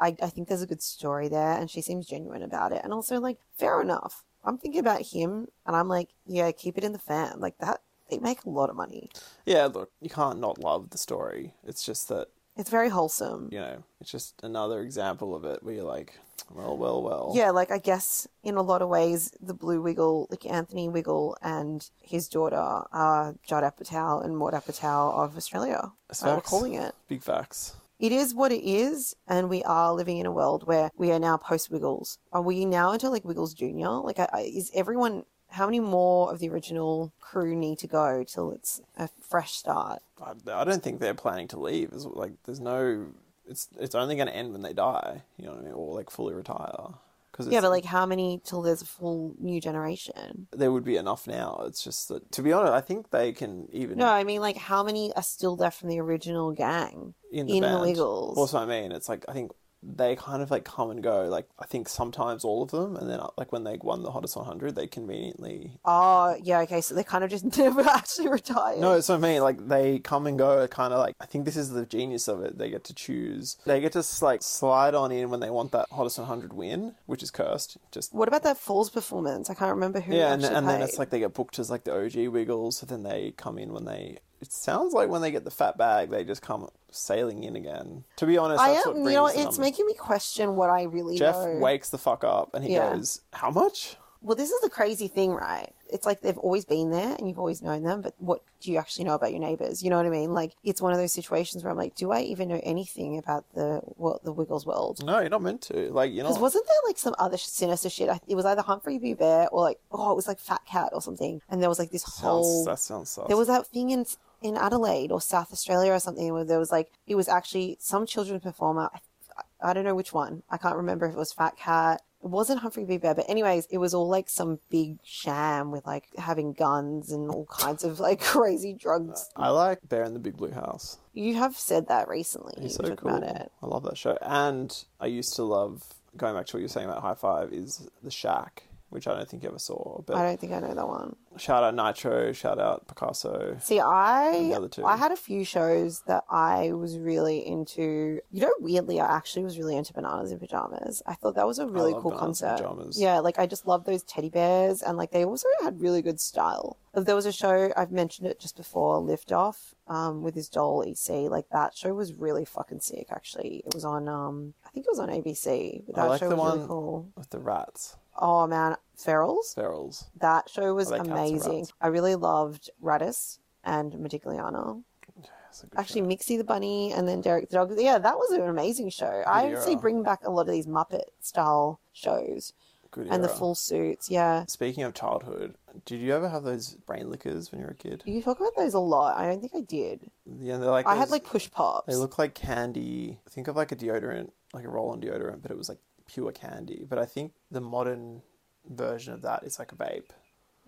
I think there's a good story there and she seems genuine about it. And also like, fair enough. I'm thinking about him and I'm like, yeah, keep it in the fan. Like that, they make a lot of money. Yeah, look, you can't not love the story. It's just that... It's very wholesome. You know, it's just another example of it where you're like, well. Yeah, like I guess in a lot of ways the Blue Wiggle, like Anthony Wiggle and his daughter are Judd Apatow and Maude Apatow of Australia. That's what we're calling it. Big facts. It is what it is, and we are living in a world where we are now post-Wiggles. Are we now into like Wiggles Jr.? Like is everyone... How many more of the original crew need to go till it's a fresh start? I don't think they're planning to leave. It's like there's no... It's only going to end when they die, you know what I mean? Or like fully retire. Cause yeah, but like how many till there's a full new generation? There would be enough now. It's just that, to be honest, I think they can even... No, I mean like how many are still left from the original gang in the Wiggles? Also, I mean, it's like I think... They kind of like come and go, like I think sometimes all of them, and then like when they won the Hottest 100, they conveniently... Oh, yeah, okay, so they kind of just never actually retired. No, so I mean, like they come and go, kind of like, I think this is the genius of it, they get to choose. They get to like slide on in when they want that Hottest 100 win, which is cursed. Just what about that Falls performance? I can't remember who actually and then it's like they get booked as like the OG Wiggles, so then they come in when they... It sounds like when they get the fat bag, they just come sailing in again. To be honest, that's what brings the numbers. It's making me question what I really know. Jeff wakes the fuck up and he goes, how much? Well, this is the crazy thing, right? It's like they've always been there and you've always known them, but what do you actually know about your neighbours? You know what I mean? Like, it's one of those situations where I'm like, do I even know anything about the Wiggles world? No, you're not meant to. Like, you know. Because wasn't there like some other sinister shit? It was either Humphrey B. Bear or like, it was like Fat Cat or something. And there was like this whole... That sounds sus. There was that thing in Adelaide or South Australia or something where there was like, it was actually some children's performer. I don't know which one. I can't remember if it was Fat Cat. It wasn't Humphrey B. Bear, but anyways, it was all like some big sham with like having guns and all kinds of like crazy drugs. I like Bear in the Big Blue House. You have said that recently. He's so cool. About it. I love that show. And I used to love, going back to what you were saying about High Five, is The Shack. which I don't think you ever saw. But I don't think I know that one. Shout out Nitro, shout out Picasso. See, I had a few shows that I was really into. You know, weirdly, I actually was really into Bananas in Pajamas. I thought that was a really cool concept. Yeah, like I just love those teddy bears, and like they also had really good style. There was a show, I've mentioned it just before, Lift Off, with his doll EC. Like that show was really fucking sick. Actually, it was on. I think it was on ABC. But that show was really cool with the rats. Oh man, Ferals. That show was amazing. I really loved Radis and Modigliana. Actually, Mixie the Bunny and then Derek the Dog. Yeah, that was an amazing show. I actually bring back a lot of these Muppet style shows. And the full suits, yeah. Speaking of childhood, did you ever have those brain lickers when you were a kid? You talk about those a lot. I don't think I did. Yeah, they're like... I had like push pops. They look like candy. Think of like a deodorant, like a roll-on deodorant, but it was like pure candy. But I think the modern version of that is like a vape.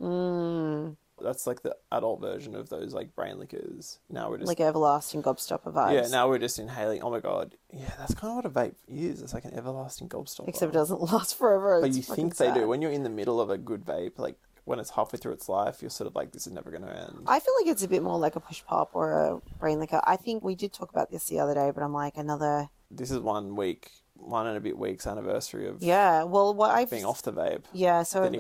Mm. That's like the adult version of those like brain lickers. Now we're just... Like everlasting gobstopper vibes. Yeah, now we're just inhaling. Oh my God. Yeah, that's kind of what a vape is. It's like an everlasting gobstopper. Except it doesn't last forever. But you think they do. When you're in the middle of a good vape, like when it's halfway through its life, you're sort of like, this is never going to end. I feel like it's a bit more like a push pop or a brain licker. I think we did talk about this the other day, but I'm like another... This is 1 week. 1 and a bit weeks anniversary of being off the vape. Yeah, so a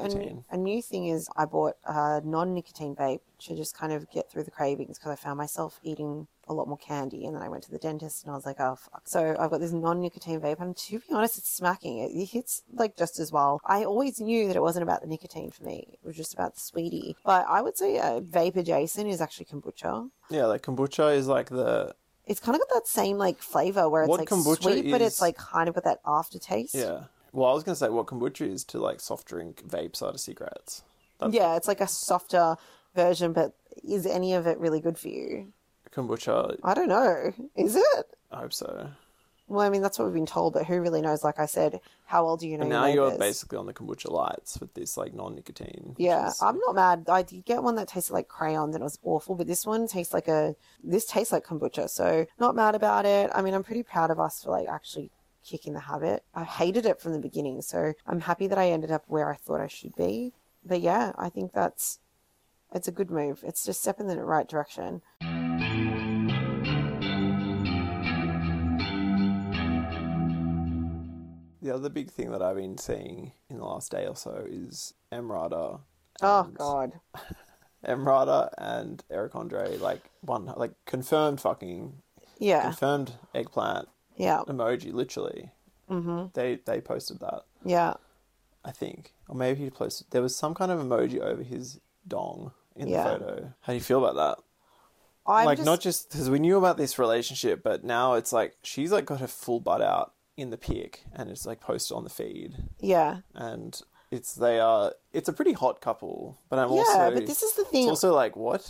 new thing is I bought a non-nicotine vape to just kind of get through the cravings because I found myself eating a lot more candy, and then I went to the dentist and I was like, oh fuck. So I've got this non-nicotine vape, and to be honest, it's smacking. It hits like just as well. I always knew that it wasn't about the nicotine for me. It was just about the sweetie. But I would say vape adjacent is actually kombucha. Yeah, like kombucha is like the... It's kind of got that same, like, flavour where it's, like, sweet, but it's, like, kind of got that aftertaste. Yeah. Well, I was going to say what kombucha is to, like, soft drink vapes out of cigarettes. Yeah, it's, like, a softer version, but is any of it really good for you? Kombucha... I don't know. Is it? I hope so. Well, I mean, that's what we've been told, but who really knows? Like I said, how well do you know? And now you're basically on the kombucha lights with this, like, non-nicotine. Yeah, I'm not mad. I did get one that tasted like crayons and it was awful, but this one tastes like this tastes like kombucha, so not mad about it. I mean, I'm pretty proud of us for, like, actually kicking the habit. I hated it from the beginning, so I'm happy that I ended up where I thought I should be. But yeah, I think it's a good move. It's just stepping in the right direction. The other big thing that I've been seeing in the last day or so is Emrata. Oh, God. Emrata and Eric Andre, like confirmed fucking... Yeah. Confirmed eggplant. Yeah. Emoji, literally. Mm-hmm. They posted that. Yeah. I think. Or maybe he posted... There was some kind of emoji over his dong in the photo. How do you feel about that? Not just... Because we knew about this relationship, but now it's like... She's, like, got her full butt out in the pic, and it's like posted on the feed. Yeah. And it's a pretty hot couple, but but this is the thing. It's also like, what?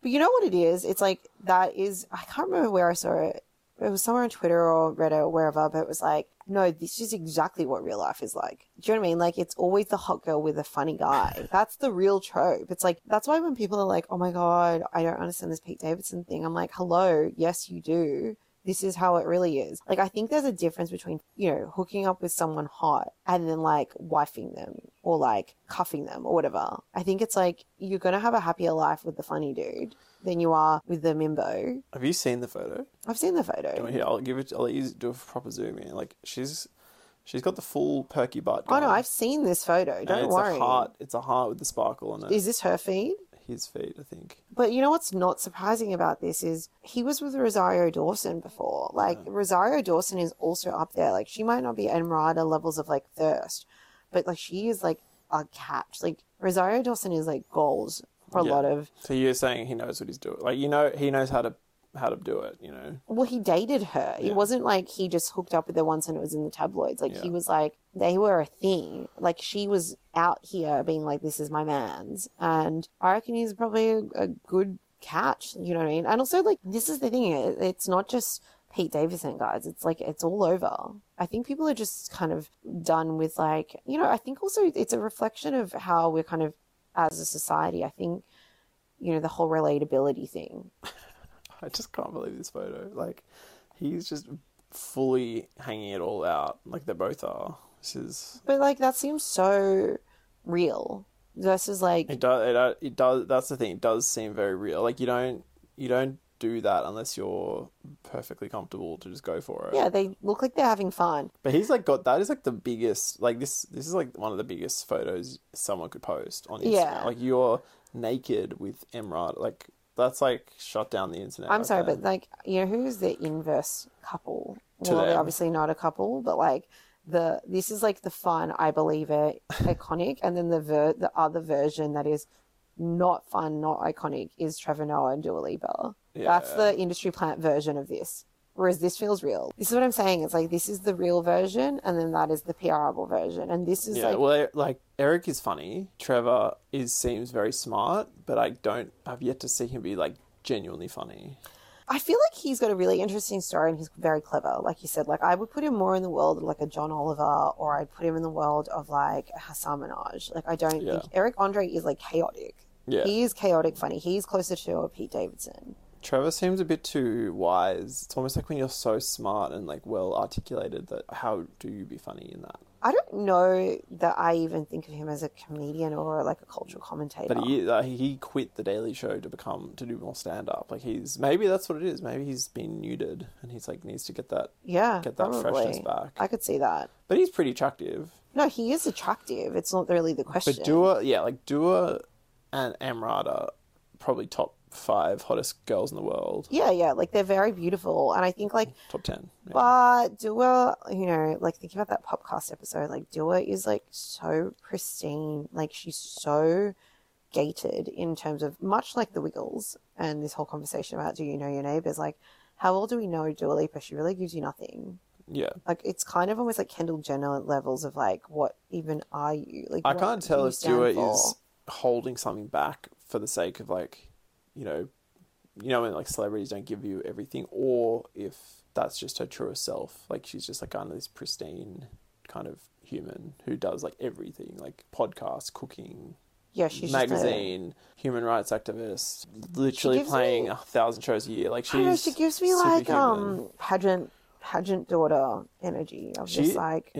But you know what it is? It's like, that is, I can't remember where I saw it. It was somewhere on Twitter or Reddit or wherever, but it was like, no, this is exactly what real life is like. Do you know what I mean? Like, it's always the hot girl with a funny guy. That's the real trope. It's like, that's why when people are like, oh my God, I don't understand this Pete Davidson thing. I'm like, hello, yes, you do. This is how it really is. Like, I think there's a difference between, you know, hooking up with someone hot and then, like, wifing them or, like, cuffing them or whatever. I think it's, like, you're going to have a happier life with the funny dude than you are with the mimbo. Have you seen the photo? I've seen the photo. Here, I'll let you do a proper zoom in. Like, she's got the full perky butt going. Oh, no, I've seen this photo. Don't worry. It's a heart with the sparkle on it. Is this her feed? His feet, I think. But you know what's not surprising about this is he was with Rosario Dawson before. Like, yeah. Rosario Dawson is also up there. Like, she might not be Emrata levels of, like, thirst, but, like, she is, like, a catch. Like, Rosario Dawson is, like, goals for a lot of... So you're saying he knows what he's doing. Like, you know, he knows how to do it, you know? Well, he dated her. Yeah. It wasn't like he just hooked up with her once and it was in the tabloids. Like, he was like, they were a thing. Like, she was out here being like, this is my man's. And I reckon he's probably a good catch, you know what I mean? And also, like, this is the thing. It's not just Pete Davidson, guys. It's like, it's all over. I think people are just kind of done with, like, you know, I think also it's a reflection of how we're kind of, as a society, I think, you know, the whole relatability thing. I just can't believe this photo. Like, he's just fully hanging it all out. Like, they both are. But, like, that seems so real. This is like it does. That's the thing. It does seem very real. Like you don't do that unless you're perfectly comfortable to just go for it. Yeah, they look like they're having fun. But he's like got that is like the biggest. Like this is like one of the biggest photos someone could post on Instagram. Yeah. Like you're naked with Emrata. Like that's like shut down the internet. I'm sorry, but like you know who's the inverse couple? Well, they're obviously not a couple, but like. This is like the fun, I believe it, iconic, and then the other version that is not fun, not iconic is Trevor Noah and Dua Lipa. Yeah. That's the industry plant version of this, whereas this feels real. This is what I'm saying. It's like this is the real version, and then that is the PRable version, and this is like Eric is funny. Trevor seems very smart, but I've yet to see him be like genuinely funny. I feel like he's got a really interesting story and he's very clever. Like you said, like I would put him more in the world of like a John Oliver, or I'd put him in the world of like a Hassan Minaj. Like I don't think Eric Andre is like chaotic. Yeah. He is chaotic funny. He's closer to a Pete Davidson. Trevor seems a bit too wise. It's almost like when you're so smart and like well articulated that how do you be funny in that? I don't know that I even think of him as a comedian or like a cultural commentator. But he quit The Daily Show to do more stand-up. Like maybe that's what it is. Maybe he's been neutered and he's like needs to get that freshness back. I could see that. But he's pretty attractive. No, he is attractive. It's not really the question. But Dua and Emrata probably top 5 hottest girls in the world. Yeah, like they're very beautiful, and I think like top 10. Yeah. But Dua, you know, like thinking about that podcast episode, like Dua is like so pristine, like she's so gated in terms of much like the Wiggles and this whole conversation about do you know your neighbors? Like how well do we know Dua Lipa? She really gives you nothing. Yeah, like it's kind of almost like Kendall Jenner levels of like what even are you? Like I can't tell if Dua is holding something back for the sake of like. You know when like celebrities don't give you everything, or if that's just her truest self, like she's just like kind of this pristine kind of human who does like everything, like podcasts, cooking, she's magazine, human rights activist, literally playing 1,000 shows a year. Like she gives me like pageant daughter energy of just like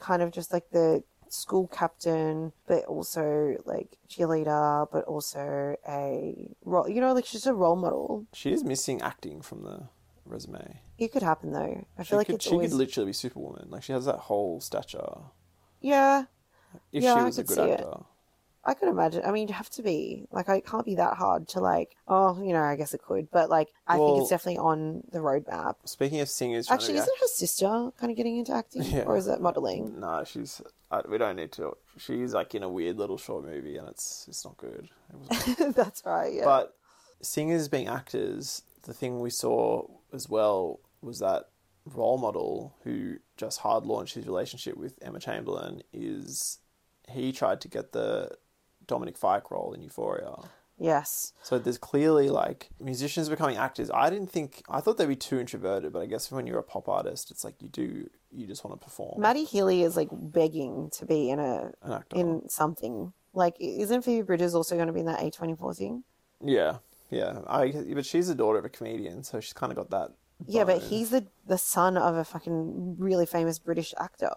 kind of just like the school captain, but also like cheerleader, but also a role, you know, like she's a role model. She is missing acting from the resume. It could happen though. I feel like she could literally be Superwoman. Like she has that whole stature. Yeah. If she was a good actor. I could imagine. I mean, you have to be like, it can't be that hard to like, oh, you know, I guess it could, but like, I think it's definitely on the roadmap. Speaking of singers, actually, isn't her sister kind of getting into acting, or is it modeling? No, we don't need to. She's like in a weird little short movie, and it's not good. That's right. Yeah. But singers being actors, the thing we saw as well was that role model who just hard launched his relationship with Emma Chamberlain he tried to get the Dominic Fike role in Euphoria. Yes. So there's clearly like musicians becoming actors. I thought they'd be too introverted, but I guess when you're a pop artist, it's like you just want to perform. Maddie Healy is like begging to be in an actor in something. Like isn't Phoebe Bridgers also going to be in that A24 thing? Yeah. But she's the daughter of a comedian, so she's kind of got that. Yeah, bone. But he's the son of a fucking really famous British actor.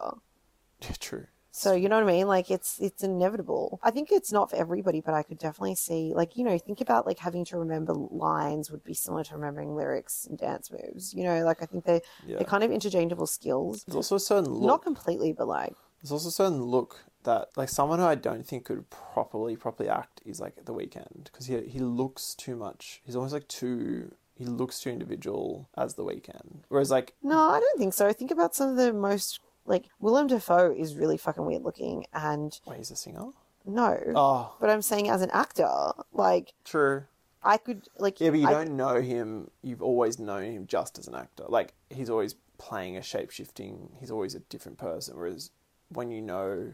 Yeah, true. So, you know what I mean? Like, it's inevitable. I think it's not for everybody, but I could definitely see, like, you know, think about, like, having to remember lines would be similar to remembering lyrics and dance moves. You know, like, I think they're kind of interchangeable skills. There's also a certain look. Not completely, but, like... There's also a certain look that, like, someone who I don't think could properly act is, like, The Weeknd. Because he looks too much. He's almost, like, too... He looks too individual as The Weeknd. Whereas, like... No, I don't think so. I think about some of the most... Like, Willem Dafoe is really fucking weird looking and... Wait, he's a singer? No. Oh. But I'm saying as an actor, like... True. I could, like... Yeah, but you don't know him. You've always known him just as an actor. Like, he's always playing a shape-shifting... He's always a different person. Whereas when you know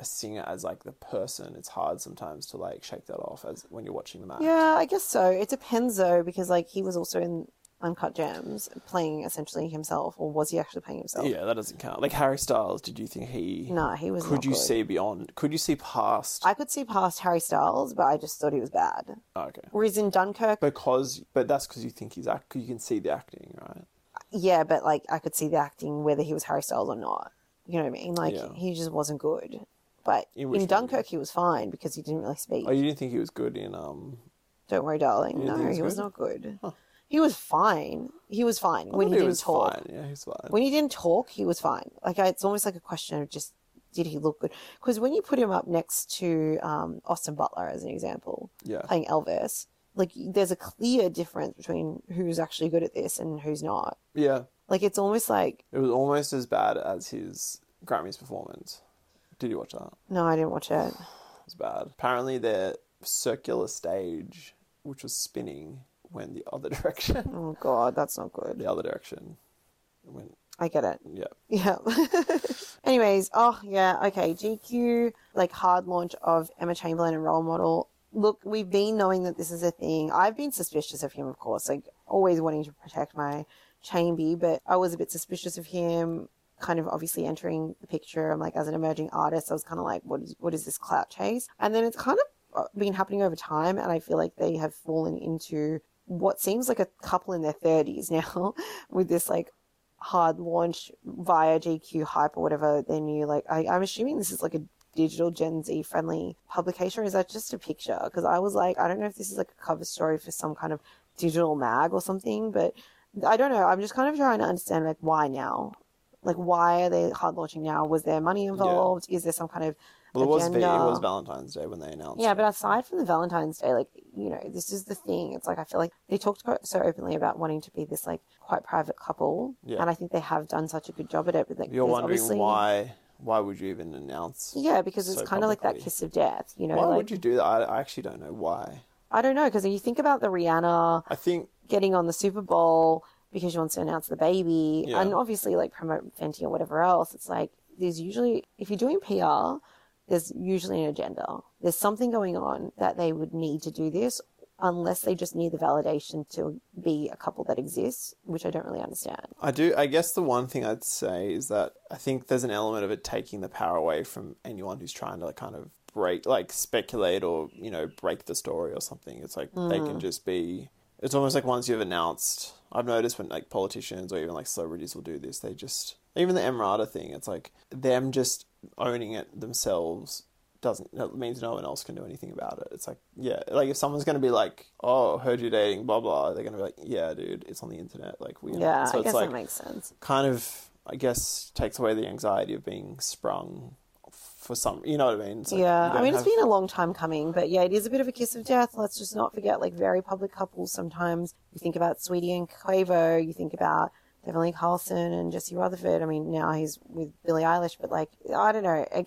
a singer as, like, the person, it's hard sometimes to, like, shake that off as when you're watching them act. Yeah, I guess so. It depends, though, because, like, he was also in... Uncut Gems, playing essentially himself, or was he actually playing himself? Yeah, that doesn't count. Like Harry Styles, did you think he... No, he was not good. See beyond? Could you see past... I could see past Harry Styles, but I just thought he was bad. Oh, okay. Whereas in Dunkirk... But that's because you think he's... You can see the acting, right? Yeah, but like I could see the acting whether he was Harry Styles or not. You know what I mean? Like he just wasn't good. But in Dunkirk, he was fine because he didn't really speak. Oh, you didn't think he was good in... Don't Worry, Darling. No, he was not good. Huh. He was fine. He was fine when he didn't talk. Fine. Yeah, he was fine. When he didn't talk, he was fine. Like, it's almost like a question of just, did he look good? Because when you put him up next to Austin Butler, as an example, playing Elvis, like, there's a clear difference between who's actually good at this and who's not. Yeah. Like, it's almost like... It was almost as bad as his Grammys performance. Did you watch that? No, I didn't watch it. It was bad. Apparently, their circular stage, which was spinning, went the other direction. Oh, God, that's not good. The other direction. It went... I get it. Yeah. Yeah. Anyways, oh, yeah, okay. GQ, like, hard launch of Emma Chamberlain and Role Model. Look, we've been knowing that this is a thing. I've been suspicious of him, of course, like, always wanting to protect my Chamby, but I was a bit suspicious of him kind of obviously entering the picture. I'm like, as an emerging artist, I was kind of like, what is this clout chase? And then it's kind of been happening over time, and I feel like they have fallen into what seems like a couple in their 30s now with this, like, hard launch via GQ hype or whatever. Then you like, I'm assuming this is like a digital Gen Z friendly publication, or is that just a picture? Because I was like, I don't know if this is like a cover story for some kind of digital mag or something, but I don't know. I'm just kind of trying to understand, like, why now? Like, why are they hard launching now? Was there money involved? Yeah. Is there some kind of agenda? It was Valentine's Day when they announced it. Yeah, but aside from the Valentine's Day, like, you know, this is the thing. It's like, I feel like they talked so openly about wanting to be this, like, quite private couple. Yeah. And I think they have done such a good job at it. But, like, you're wondering obviously... Why would you even announce? Yeah, because it's so kind publicly. Of like that kiss of death, you know? Why would you do that? I actually don't know why. I don't know, because when you think about the Rihanna... I think... getting on the Super Bowl because she wants to announce the baby and obviously like promote Fenty or whatever else. It's like, there's usually, if you're doing PR, there's usually an agenda. There's something going on that they would need to do this unless they just need the validation to be a couple that exists, which I don't really understand. I guess the one thing I'd say is that I think there's an element of it taking the power away from anyone who's trying to like kind of break, like speculate or, you know, break the story or something. It's like they can just be... It's almost like once you've announced, I've noticed when like politicians or even like celebrities will do this, they just, even the Emrata thing, it's like them just owning it themselves it means no one else can do anything about it. It's like, yeah, like if someone's going to be like, oh, heard you're dating, blah, blah, they're going to be like, yeah, dude, it's on the internet. Like, we know. Yeah, so I guess like, that makes sense. Kind of, I guess, takes away the anxiety of being sprung for some, you know what I mean? Like it's been a long time coming, but yeah, it is a bit of a kiss of death. Let's just not forget, like, very public couples sometimes. You think about Sweetie and Quavo, you think about Beverly Carlson and Jesse Rutherford. I mean, now he's with Billie Eilish, but like, I don't know, it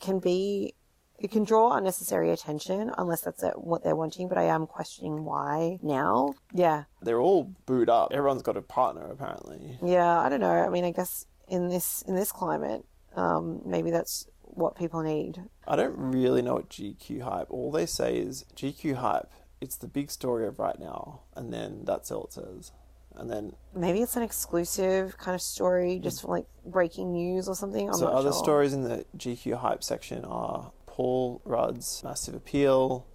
can draw unnecessary attention unless that's what they're wanting, but I am questioning why now. Yeah. They're all booed up. Everyone's got a partner, apparently. Yeah, I don't know. I mean, I guess in this climate, maybe that's what people need. I don't really know what GQ hype. All they say is GQ hype. It's the big story of right now, and then that's all it says. And then maybe it's an exclusive kind of story, just for like breaking news or something. I'm not sure. Other stories in the GQ hype section are Paul Rudd's massive appeal.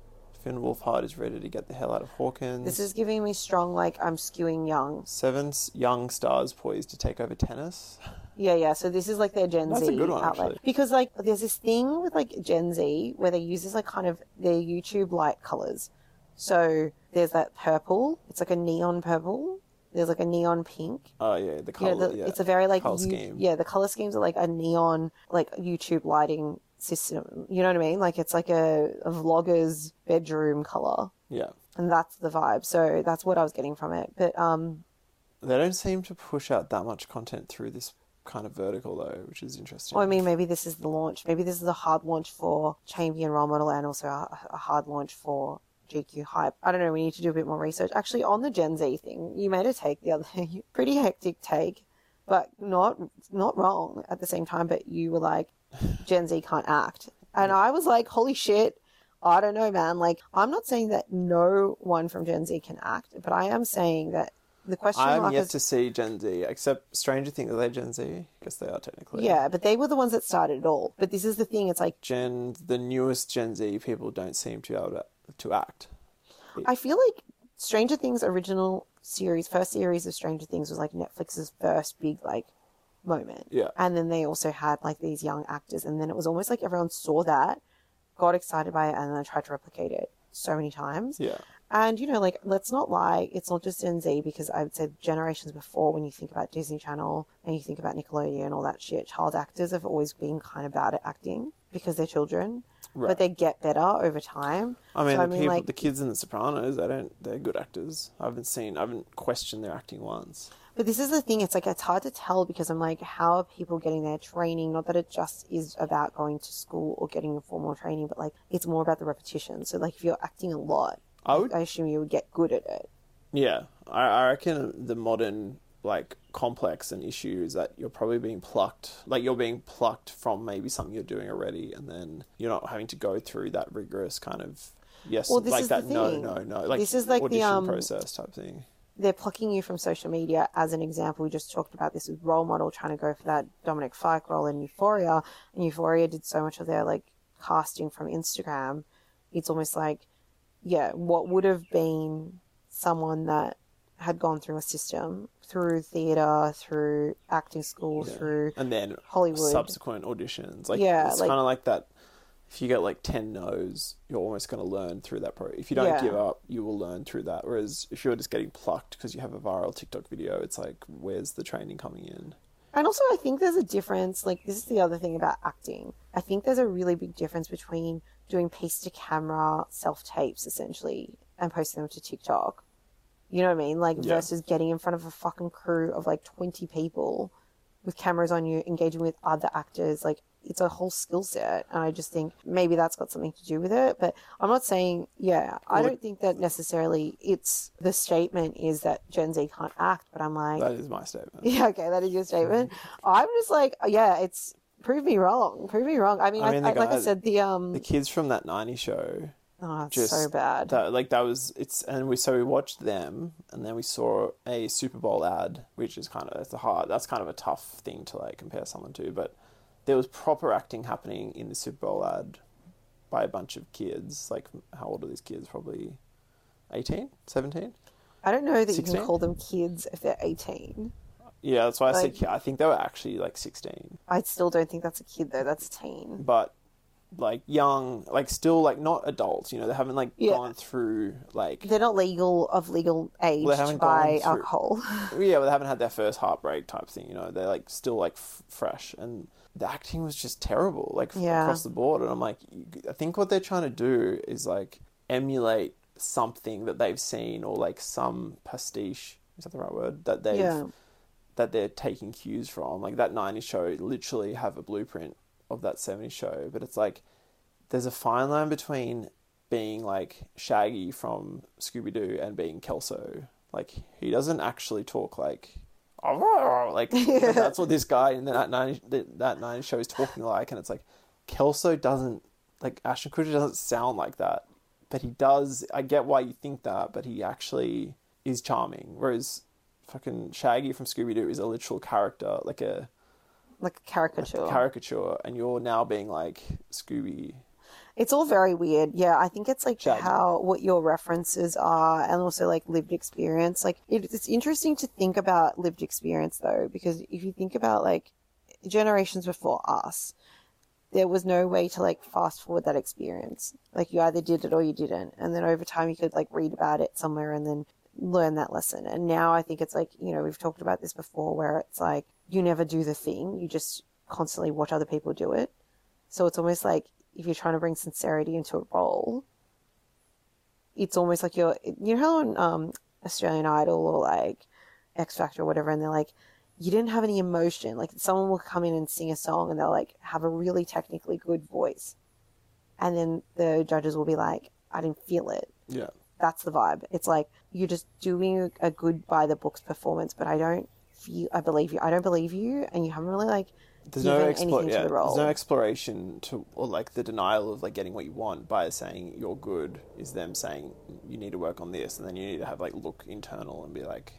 Finn Wolfhard is ready to get the hell out of Hawkins. This is giving me strong, like, I'm skewing young. 7 young stars poised to take over tennis. Yeah, yeah. So this is like their Gen Z outlet. Actually. Because like there's this thing with like Gen Z where they use this like kind of their YouTube light colours. So there's that purple. It's like a neon purple. There's like a neon pink. Oh yeah, the colour. You know, it's a very like colour scheme. Yeah, the colour schemes are like a neon like YouTube lighting system. You know what I mean? Like it's like a vlogger's bedroom colour. Yeah. And that's the vibe. So that's what I was getting from it. But they don't seem to push out that much content through this kind of vertical though, which is interesting. Well, I mean, maybe this is the launch. Maybe this is a hard launch for Chamby and Role Model, and also a hard launch for GQ hype. I don't know. We need to do a bit more research. Actually, on the Gen Z thing, you made a take the other day, pretty hectic take, but not wrong at the same time. But you were like, Gen Z can't act, and I was like, holy shit. I don't know, man. Like, I'm not saying that no one from Gen Z can act, but I am saying that. The question I'm yet to see Gen Z, except Stranger Things. Are they Gen Z? I guess they are technically. Yeah, but they were the ones that started it all. But this is the thing. It's like... the newest Gen Z people don't seem to be able to act. I feel like Stranger Things original series, first series of Stranger Things was like Netflix's first big like moment. Yeah. And then they also had like these young actors. And then it was almost like everyone saw that got excited by it and then I tried to replicate it so many times. Yeah. And, you know, like, let's not lie, it's not just Gen Z, because I would say generations before, when you think about Disney Channel and you think about Nickelodeon and all that shit, child actors have always been kind of bad at acting because they're children. Right. But they get better over time. I mean, so, the kids in The Sopranos, they're good actors. I haven't questioned their acting once. But this is the thing, it's like, it's hard to tell because I'm like, how are people getting their training? Not that it just is about going to school or getting formal training, but, like, it's more about the repetition. So, like, if you're acting a lot, I assume you would get good at it. Yeah. I reckon the modern, like, complex and issue is that you're probably being plucked. Like, you're being plucked from maybe something you're doing already, and then you're not having to go through that rigorous kind of, yes, well, like that no. Like, this is like audition process type thing. They're plucking you from social media. As an example, we just talked about this with Role Model trying to go for that Dominic Fike role in Euphoria. And Euphoria did so much of their, like, casting from Instagram. It's almost like, yeah, what would have been someone that had gone through a system, through theatre, through acting school, through and then Hollywood, subsequent auditions. Like, yeah, it's kind of like that. If you get like 10 no's, you're almost going to learn through that. If you don't give up, you will learn through that. Whereas if you're just getting plucked because you have a viral TikTok video, it's like, where's the training coming in? And also, I think there's a difference. Like, this is the other thing about acting. I think there's a really big difference between doing piece-to-camera self-tapes, essentially, and posting them to TikTok. You know what I mean? Like, versus getting in front of a fucking crew of, like, 20 people with cameras on you, engaging with other actors. Like, it's a whole skill set. And I just think maybe that's got something to do with it. But I'm not saying, I don't think that necessarily it's... The statement is that Gen Z can't act, but I'm like... That is my statement. Yeah, okay, that is your statement. I'm just like, it's... Prove me wrong. I mean like I said, the kids from that 90s show. Oh, it's just so bad. So we watched them, and then we saw a Super Bowl ad, which is that's kind of a tough thing to, like, compare someone to. But there was proper acting happening in the Super Bowl ad by a bunch of kids. Like, how old are these kids? Probably 18, 17? I don't know that 16? You can call them kids if they're 18. Yeah, that's why I said I think they were actually, like, 16. I still don't think that's a kid, though. That's a teen. But, like, young, like, still, like, not adults. You know, they haven't, like, gone through, like... They're not legal age to buy alcohol. Yeah, well, they haven't had their first heartbreak type thing, you know. They're, like, still, like, fresh. And the acting was just terrible, like, across the board. And I'm like, I think what they're trying to do is, like, emulate something that they've seen, or, like, some pastiche. Is that the right word? That they've... Yeah. That they're taking cues from. Like, that 90s show literally have a blueprint of that 70s show, but it's like there's a fine line between being like Shaggy from Scooby-Doo and being Kelso. Like, he doesn't actually talk like that's what this guy in that 90s show is talking like, and it's like Kelso doesn't, like, Ashton Kutcher doesn't sound like that, but he does. I get why you think that, but he actually is charming, whereas fucking Shaggy from Scooby-Doo is a literal character, like a caricature. And you're now being like Scooby. It's all very weird. Yeah, I think it's like Shaggy. What your references are, and also like lived experience. Like, it's interesting to think about lived experience, though, because if you think about, like, generations before us, there was no way to, like, fast forward that experience. Like, you either did it or you didn't, and then over time you could, like, read about it somewhere and then learn that lesson. And now I think it's like, you know, we've talked about this before, where it's like you never do the thing, you just constantly watch other people do it. So it's almost like if you're trying to bring sincerity into a role, it's almost like you're, you know, how on Australian Idol or like X Factor or whatever, and they're like, you didn't have any emotion. Like, someone will come in and sing a song and they'll, like, have a really technically good voice, and then the judges will be like, I didn't feel it. Yeah. That's the vibe. It's like you're just doing a good by the books performance, but I don't believe you, and you haven't really, like, given anything to the role. There's no exploration to, or like the denial of, like, getting what you want by saying you're good is them saying you need to work on this, and then you need to have, like, look internal and be like,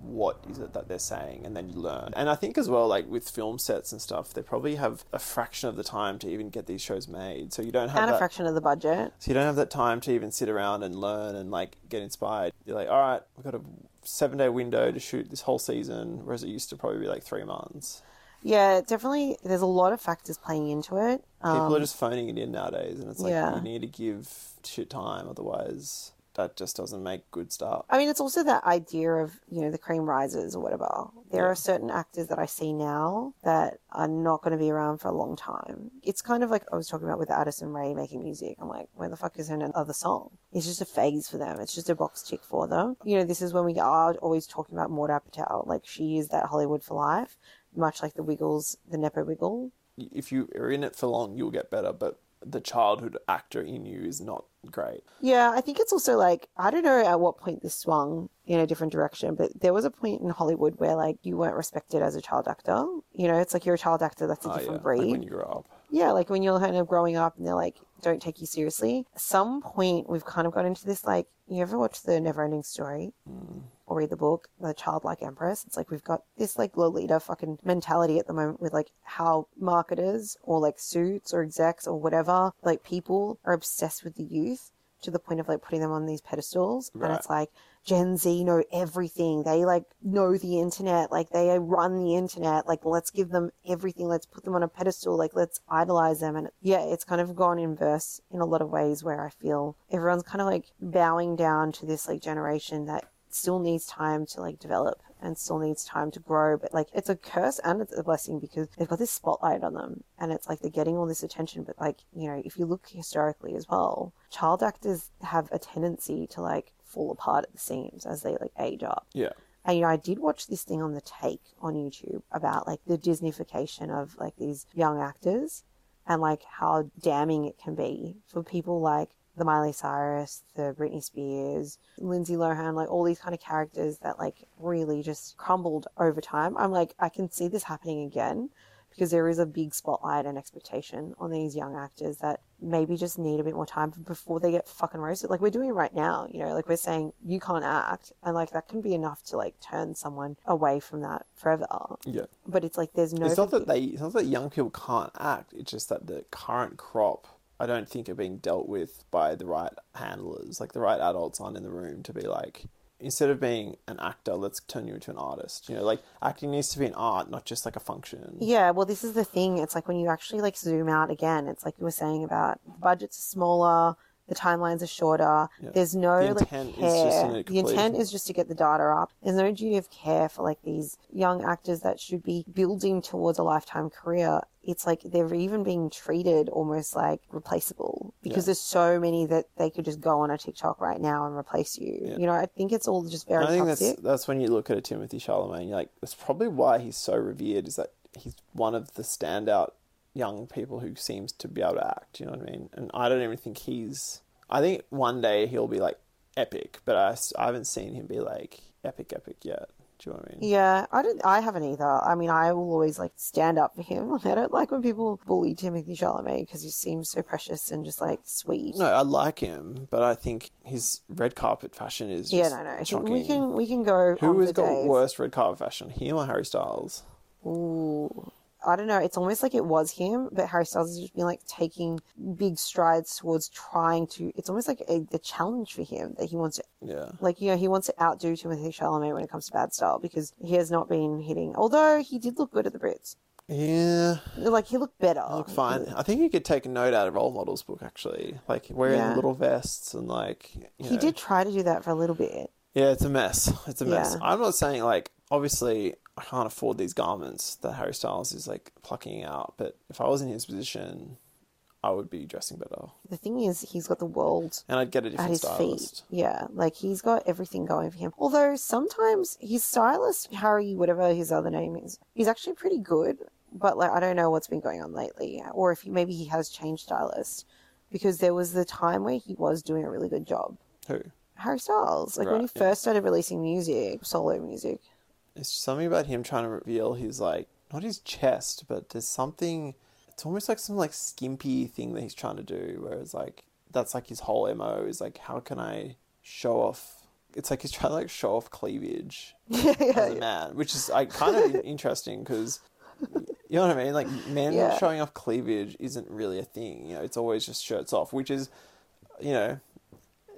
what is it that they're saying? And then you learn. And I think as well, like, with film sets and stuff, they probably have a fraction of the time to even get these shows made, so you don't have a fraction of the budget, so you don't have that time to even sit around and learn and, like, get inspired. You're like, all right, we've got a 7-day window to shoot this whole season, whereas it used to probably be like 3 months. Yeah, definitely. There's a lot of factors playing into it. People are just phoning it in nowadays, and it's like you need to give shit time, otherwise that just doesn't make good stuff. I mean, it's also that idea of, you know, the cream rises or whatever. There are certain actors that I see now that are not going to be around for a long time. It's kind of like I was talking about with Addison Rae making music. I'm like, where the fuck is her other song? It's just a phase for them. It's just a box tick for them. You know, this is when we are always talking about Maude Apatow. Like, she is that Hollywood for life, much like the Wiggles, the Nepo Wiggle. If you are in it for long, you'll get better, but the childhood actor in you is not great. Yeah, I think it's also like, I don't know at what point this swung in a different direction, but there was a point in Hollywood where, like, you weren't respected as a child actor. You know, it's like you're a child actor, that's a different breed. Like when you grow up. Yeah, like when you're kind of growing up and they're like, don't take you seriously. At some point, we've kind of got into this, like, you ever watch The Neverending Story? Mm. Or read the book, The Childlike Empress? It's like we've got this, like, Lolita fucking mentality at the moment with, like, how marketers or, like, suits or execs or whatever, like, people are obsessed with the youth to the point of, like, putting them on these pedestals. Right. And it's like, Gen Z know everything. They, like, know the internet. Like, they run the internet. Like, let's give them everything. Let's put them on a pedestal. Like, let's idolize them. And yeah, it's kind of gone inverse in a lot of ways where I feel everyone's kind of, like, bowing down to this, like, generation that still needs time to, like, develop and still needs time to grow. But, like, it's a curse and it's a blessing because they've got this spotlight on them and it's like they're getting all this attention. But, like, you know, if you look historically as well, child actors have a tendency to, like, fall apart at the seams as they, like, age up. Yeah. And, you know, I did watch this thing on The Take on YouTube about, like, the Disneyfication of, like, these young actors and, like, how damning it can be for people like the Miley Cyrus, the Britney Spears, Lindsay Lohan, like, all these kind of characters that, like, really just crumbled over time. I'm like, I can see this happening again because there is a big spotlight and expectation on these young actors that maybe just need a bit more time before they get fucking roasted. Like, we're doing it right now, you know, like, we're saying you can't act, and, like, that can be enough to, like, turn someone away from that forever. Yeah. But it's like there's no... It's not that young people can't act, it's just that the current crop, I don't think, are being dealt with by the right handlers. Like, the right adults aren't in the room to be like, instead of being an actor, let's turn you into an artist. You know, like, acting needs to be an art, not just, like, a function. Yeah, well, this is the thing. It's like when you actually, like, zoom out again, it's like you were saying about the budgets are smaller, the timelines are shorter. Yeah. There's no, like, care. The intent is just to get the data up. There's no duty of care for, like, these young actors that should be building towards a lifetime career. It's like they're even being treated almost like replaceable because there's so many that they could just go on a TikTok right now and replace you. Yeah. You know, I think it's all just very toxic. That's when you look at a Timothée Chalamet, you're like, that's probably why he's so revered, is that he's one of the standout young people who seems to be able to act, you know what I mean? And I don't even think I think one day he'll be, like, epic, but I haven't seen him be, like, epic yet. Do you know what I mean? Yeah, I haven't either. I mean, I will always, like, stand up for him. I don't like when people bully Timothée Chalamet because he seems so precious and just, like, sweet. No, I like him, but I think his red carpet fashion is just shocking. We can go. Who has got worse red carpet fashion, him or Harry Styles? Ooh, I don't know. It's almost like it was him, but Harry Styles has just been, like, taking big strides towards trying to... It's almost like a challenge for him that he wants to... Yeah. Like, you know, he wants to outdo Timothée Chalamet when it comes to bad style because he has not been hitting... Although he did look good at the Brits. Yeah. Like, he looked better. He looked fine. I think he could take a note out of Role Models book, actually. Like, wearing little vests and, like... He did try to do that for a little bit. Yeah, it's a mess. Yeah. I'm not saying, like, obviously... I can't afford these garments that Harry Styles is, like, plucking out. But if I was in his position, I would be dressing better. The thing is, he's got the world and I'd get a different stylist. Feet. Yeah, like, he's got everything going for him. Although sometimes his stylist, Harry, whatever his other name is, he's actually pretty good. But, like, I don't know what's been going on lately, or if maybe he has changed stylist, because there was the time where he was doing a really good job. Who? Harry Styles. Like, when he first started releasing music, solo music. It's something about him trying to reveal his, like, not his chest, but there's something, it's almost like some, like, skimpy thing that he's trying to do, whereas, like, that's, like, his whole MO is, like, how can I show off? It's like he's trying to, like, show off cleavage as a man, which is, like, kind of interesting because, you know what I mean? Like, men not showing off cleavage isn't really a thing, you know, it's always just shirts off, which is, you know...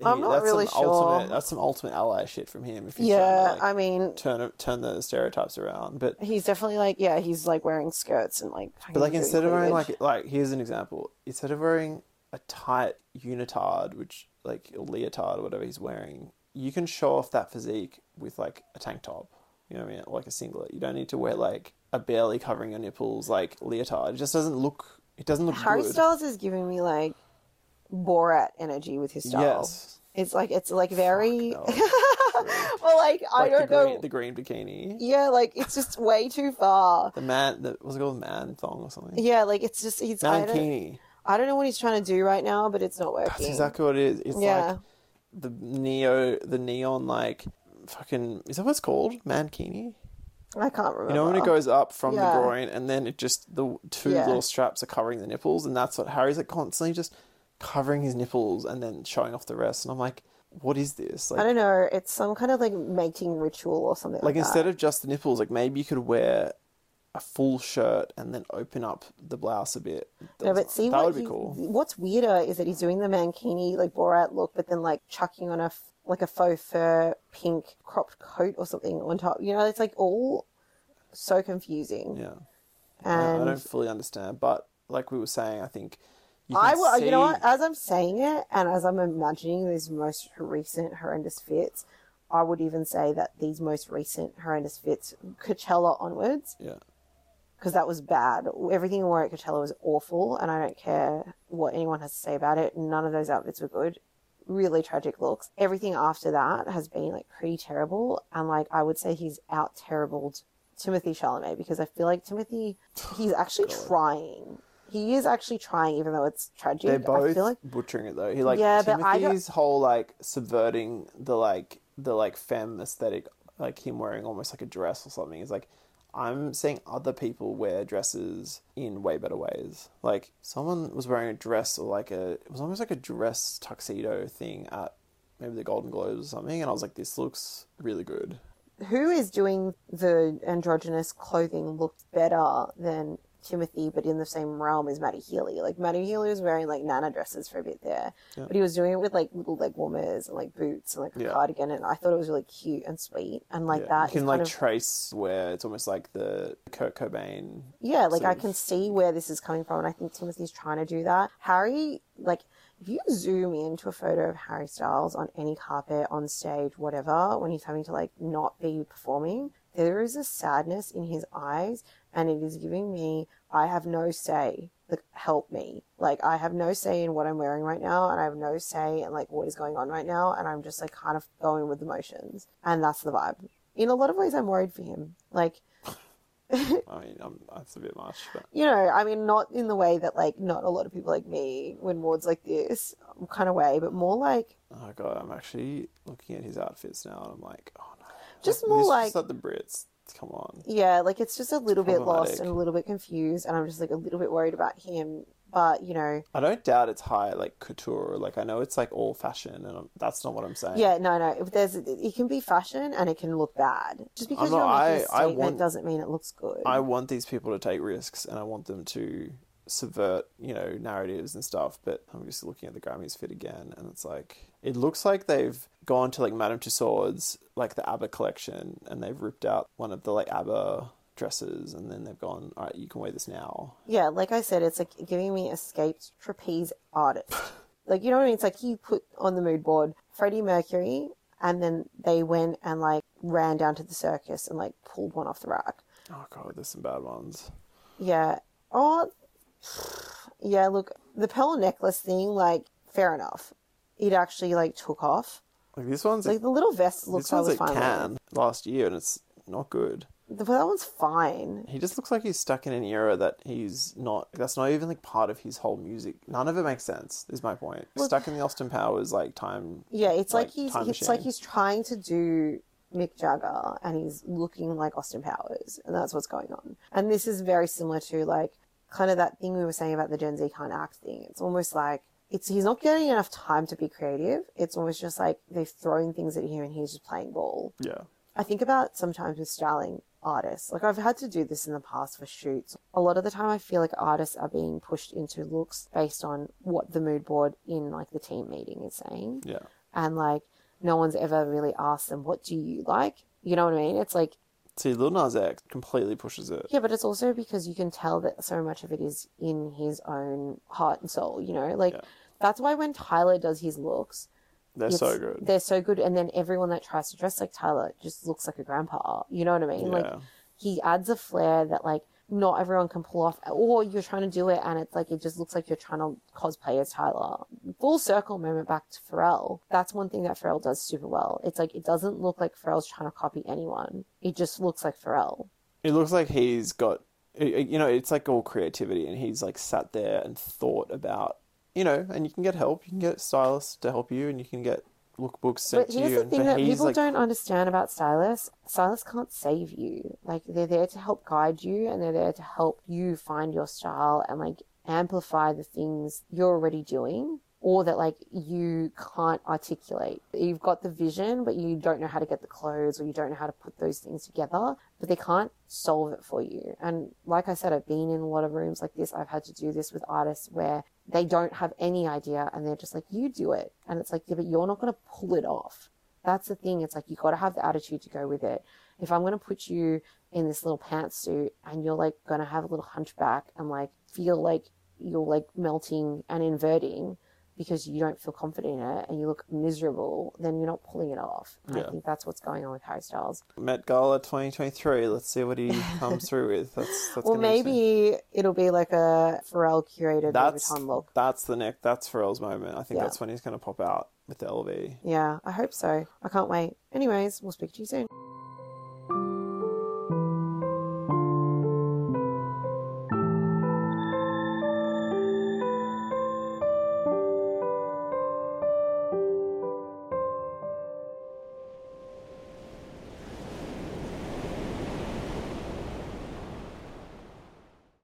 I'm not really sure. That's some ultimate ally shit from him. If you're trying to, like, I mean, turn the stereotypes around. But he's definitely like, yeah, he's like wearing skirts and like. But like instead of wearing like here's an example. Instead of wearing a tight unitard, which like a leotard or whatever he's wearing, you can show off that physique with like a tank top. You know what I mean? Like a singlet. You don't need to wear like a barely covering your nipples like leotard. It just doesn't look. It doesn't look. Harry Styles is giving me like Borat energy with his style. Yes. It's like very well, like I don't know, the green bikini. Yeah, like it's just way too far. What's it called? Man thong or something. Yeah, like it's just he's mankini. I don't know what he's trying to do right now, but it's not working. That's exactly what it is. It's like the neon like fucking, is that what it's called? Mankini? I can't remember. You know when it goes up from the groin and then it just the two little straps are covering the nipples, and that's what Harry's like constantly just covering his nipples and then showing off the rest, and I'm like, what is this? Like, I don't know, it's some kind of like mating ritual or something like instead of just the nipples, like maybe you could wear a full shirt and then open up the blouse a bit. That would be cool. What's weirder is that he's doing the mankini like Borat look, but then like chucking on a faux fur pink cropped coat or something on top. You know, it's like all so confusing. Yeah, and I don't fully understand, but like we were saying, I think. You know what? As I'm saying it, and as I'm imagining these most recent horrendous fits, I would even say that these most recent horrendous fits, Coachella onwards, because that was bad. Everything we wore at Coachella was awful, and I don't care what anyone has to say about it. None of those outfits were good. Really tragic looks. Everything after that has been like pretty terrible, and like I would say he's out terribled Timothée Chalamet, because I feel like Timothy, he's actually trying. He is actually trying, even though it's tragic. They're both I feel like butchering it, though. He like Timothy's whole like subverting the femme aesthetic, like him wearing almost like a dress or something. He's like, I'm seeing other people wear dresses in way better ways. Like someone was wearing a dress or like it was almost like a dress tuxedo thing at maybe the Golden Globes or something, and I was like, this looks really good. Who is doing the androgynous clothing look better than Timothy, but in the same realm as Matty Healy? Like Matty Healy was wearing like nana dresses for a bit there, but he was doing it with like little leg warmers and like boots and like a cardigan, and I thought it was really cute and sweet, and like that you can like trace where it's almost like the Kurt Cobain. Yeah, like I can see where this is coming from, and I think Timothy's trying to do that. Harry, like if you zoom into a photo of Harry Styles on any carpet, on stage, whatever, when he's having to like not be performing, there is a sadness in his eyes, and it is giving me, I have no say, like, help me. Like, I have no say in what I'm wearing right now, and I have no say in, like, what is going on right now, and I'm just, like, kind of going with emotions. And that's the vibe. In a lot of ways, I'm worried for him. Like... I mean, that's a bit much, but... You know, I mean, not in the way that, like, not a lot of people like me, when Maude's like this kind of way, but more like... Oh, God, I'm actually looking at his outfits now, and I'm like, oh, no. Just more like... Just like the Brits. Come on. Yeah, like it's just a little bit lost and a little bit confused, and I'm just like a little bit worried about him. But you know, I don't doubt it's high like couture. Like I know it's like all fashion, and that's not what I'm saying. Yeah, no. If it can be fashion and it can look bad. Just because you're making a statement doesn't mean it looks good. I want these people to take risks, and I want them to subvert, you know, narratives and stuff. But I'm just looking at the Grammys fit again, and it's like it looks like they've gone to like Madame Tussauds, like the ABBA collection, and they've ripped out one of the like ABBA dresses, and then they've gone, all right, you can wear this now. Yeah, like I said, it's like giving me escaped trapeze artist. Like, you know what I mean? It's like you put on the mood board Freddie Mercury, and then they went and like ran down to the circus and like pulled one off the rack. Oh God, there's some bad ones. Yeah. Oh. Yeah, look, the pearl necklace thing, like, fair enough. It actually, like, took off. Like, this one's... Like, the little vest looks like it can last year, and it's not good. But that one's fine. He just looks like he's stuck in an era that he's not... That's not even, like, part of his whole music. None of it makes sense, is my point. Look, stuck in the Austin Powers, like, time... Yeah, it's like he's... It's machine. Like he's trying to do... Mick Jagger, and he's looking like Austin Powers, and that's what's going on. And this is very similar to, like... kind of that thing we were saying about the Gen Z can't act thing. It's almost like he's not getting enough time to be creative. It's almost just like they've thrown things at him and he's just playing ball. Yeah. I think about sometimes with styling artists. Like I've had to do this in the past for shoots. A lot of the time I feel like artists are being pushed into looks based on what the mood board in like the team meeting is saying. Yeah. and like no one's ever really asked them, what do you like? You know what I mean? It's like, see, Lil Nas X completely pushes it. Yeah, but it's also because you can tell that so much of it is in his own heart and soul, you know? Like, yeah. That's why when Tyler does his looks... They're so good. And then everyone that tries to dress like Tyler just looks like a grandpa. You know what I mean? Yeah. Like, he adds a flair that, like, not everyone can pull off. Or you're trying to do it and it's like it just looks like you're trying to cosplay as Tyler. Full circle moment back to Pharrell. That's one thing that Pharrell does super well. It's like it doesn't look like Pharrell's trying to copy anyone. It just looks like Pharrell. It looks like he's got, you know, it's like all creativity and he's like sat there and thought about, you know, and you can get help. You can get stylists to help you and you can get lookbooks sent to you. But here's the thing that people don't understand about stylists. Stylists can't save you. Like, they're there to help guide you and they're there to help you find your style and, like, amplify the things you're already doing or that, like, you can't articulate. You've got the vision, but you don't know how to get the clothes or you don't know how to put those things together, but they can't solve it for you. And like I said, I've been in a lot of rooms like this. I've had to do this with artists where they don't have any idea and they're just like, you do it. And it's like, yeah, but you're not going to pull it off. That's the thing. It's like, you got to have the attitude to go with it. If I'm going to put you in this little pantsuit and you're, like, going to have a little hunchback and, like, feel like you're, like, melting and inverting because you don't feel confident in it and you look miserable, then you're not pulling it off. Yeah. I think that's what's going on with Harry Styles. Met Gala 2023. Let's see what he comes through with. That's well, maybe it'll be like a Pharrell curated Louis Vuitton look. That's Pharrell's moment. I think that's when he's going to pop out with the LV. Yeah, I hope so. I can't wait. Anyways, we'll speak to you soon.